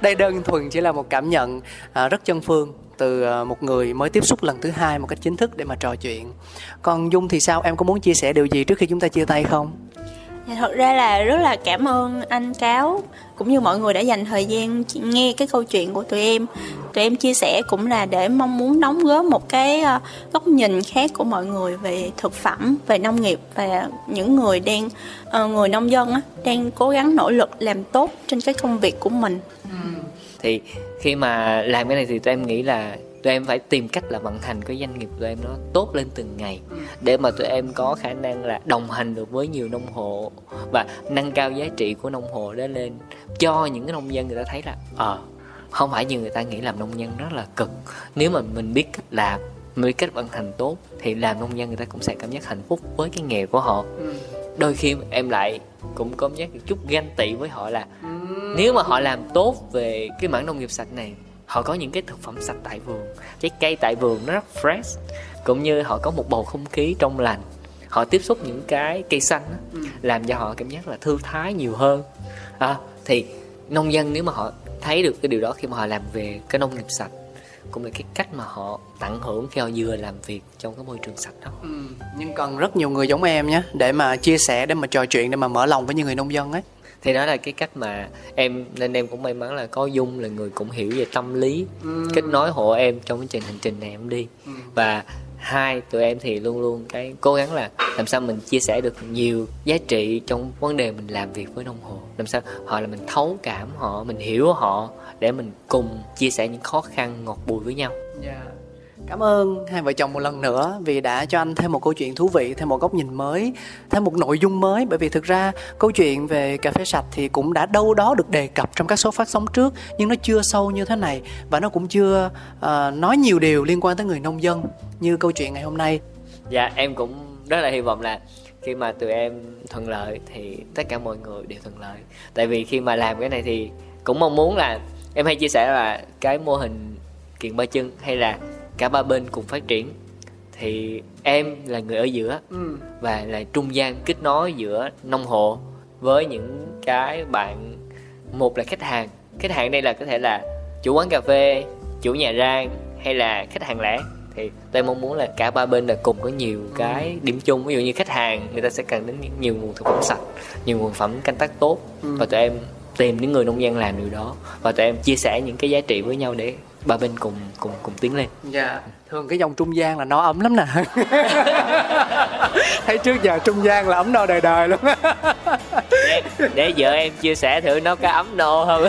Đây đơn thuần chỉ là một cảm nhận rất chân phương từ một người mới tiếp xúc lần thứ hai một cách chính thức để mà trò chuyện. Còn Dung thì sao? Em có muốn chia sẻ điều gì trước khi chúng ta chia tay không? Thật ra là rất là cảm ơn anh Cáo cũng như mọi người đã dành thời gian nghe cái câu chuyện của tụi em. Tụi em chia sẻ cũng là để mong muốn đóng góp một cái góc nhìn khác của mọi người về thực phẩm, về nông nghiệp và những người đang người nông dân á, đang cố gắng nỗ lực làm tốt trên cái công việc của mình. Ừ. Thì khi mà làm cái này thì tụi em nghĩ là tụi em phải tìm cách là vận hành cái doanh nghiệp tụi em nó tốt lên từng ngày để mà tụi em có khả năng là đồng hành được với nhiều nông hộ và nâng cao giá trị của nông hộ đó lên cho những cái nông dân người ta thấy là ờ, không phải như người ta nghĩ làm nông dân rất là cực. Nếu mà mình biết cách làm, mình biết cách vận hành tốt thì làm nông dân người ta cũng sẽ cảm giác hạnh phúc với cái nghề của họ. đôi khi em lại cũng cảm giác một chút ganh tị với họ là nếu mà họ làm tốt về cái mảng nông nghiệp sạch này, họ có những cái thực phẩm sạch tại vườn, trái cây tại vườn nó rất fresh, cũng như họ có một bầu không khí trong lành, họ tiếp xúc những cái cây xanh đó, ừ. làm cho họ cảm giác là thư thái nhiều hơn. À, thì nông dân nếu mà họ thấy được cái điều đó khi mà họ làm về cái nông nghiệp sạch, cũng là cái cách mà họ tận hưởng khi họ vừa làm việc trong cái môi trường sạch đó. Ừ, nhưng cần rất nhiều người giống em nhé, để mà chia sẻ, để mà trò chuyện, để mà mở lòng với những người nông dân ấy. Thì đó là cái cách mà em, nên em cũng may mắn là có Dung là người cũng hiểu về tâm lý, ừ. kết nối hộ em trong cái hành trình này em đi. Ừ. Và hai, tụi em thì luôn luôn cái cố gắng là làm sao mình chia sẻ được nhiều giá trị trong vấn đề mình làm việc với nông hộ. Làm sao họ là mình thấu cảm họ, mình hiểu họ để mình cùng chia sẻ những khó khăn ngọt bùi với nhau. Dạ. Yeah. Cảm ơn hai vợ chồng một lần nữa vì đã cho anh thêm một câu chuyện thú vị, thêm một góc nhìn mới, thêm một nội dung mới. Bởi vì thực ra câu chuyện về cà phê sạch thì cũng đã đâu đó được đề cập trong các số phát sóng trước, nhưng nó chưa sâu như thế này, và nó cũng chưa uh, nói nhiều điều liên quan tới người nông dân như câu chuyện ngày hôm nay. Dạ, em cũng rất là hy vọng là khi mà tụi em thuận lợi thì tất cả mọi người đều thuận lợi. Tại vì khi mà làm cái này thì cũng mong muốn là em hay chia sẻ là cái mô hình kiền ba chân hay là cả ba bên cùng phát triển, thì em là người ở giữa, ừ. và là trung gian kết nối giữa nông hộ với những cái bạn, một là khách hàng. Khách hàng đây là có thể là chủ quán cà phê, chủ nhà rang hay là khách hàng lẻ. Thì tôi mong muốn là cả ba bên là cùng có nhiều cái điểm chung. Ví dụ như khách hàng, người ta sẽ cần đến nhiều nguồn thực phẩm sạch, nhiều nguồn phẩm canh tác tốt, ừ. và tụi em tìm những người nông dân làm điều đó, và tụi em chia sẻ những cái giá trị với nhau để ba bên cùng cùng cùng tiến lên. Dạ, yeah. Thường cái dòng trung gian là no ấm lắm nè. Thấy trước giờ trung gian là ấm no đời đời luôn. để, để vợ em chia sẻ thử nó có ấm no không.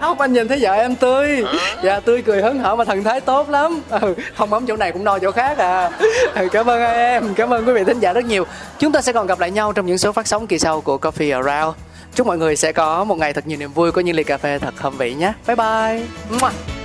Không, anh nhìn thấy vợ em tươi, dạ, tươi cười hớn hở mà thần thái tốt lắm. Ừ, không ấm chỗ này cũng no chỗ khác à. Ừ, cảm ơn em, cảm ơn quý vị thính giả rất nhiều. Chúng ta sẽ còn gặp lại nhau trong những số phát sóng kỳ sau của Coffee Around. Chúc mọi người sẽ có một ngày thật nhiều niềm vui, có những ly cà phê thật hâm vị nhé. Bye bye.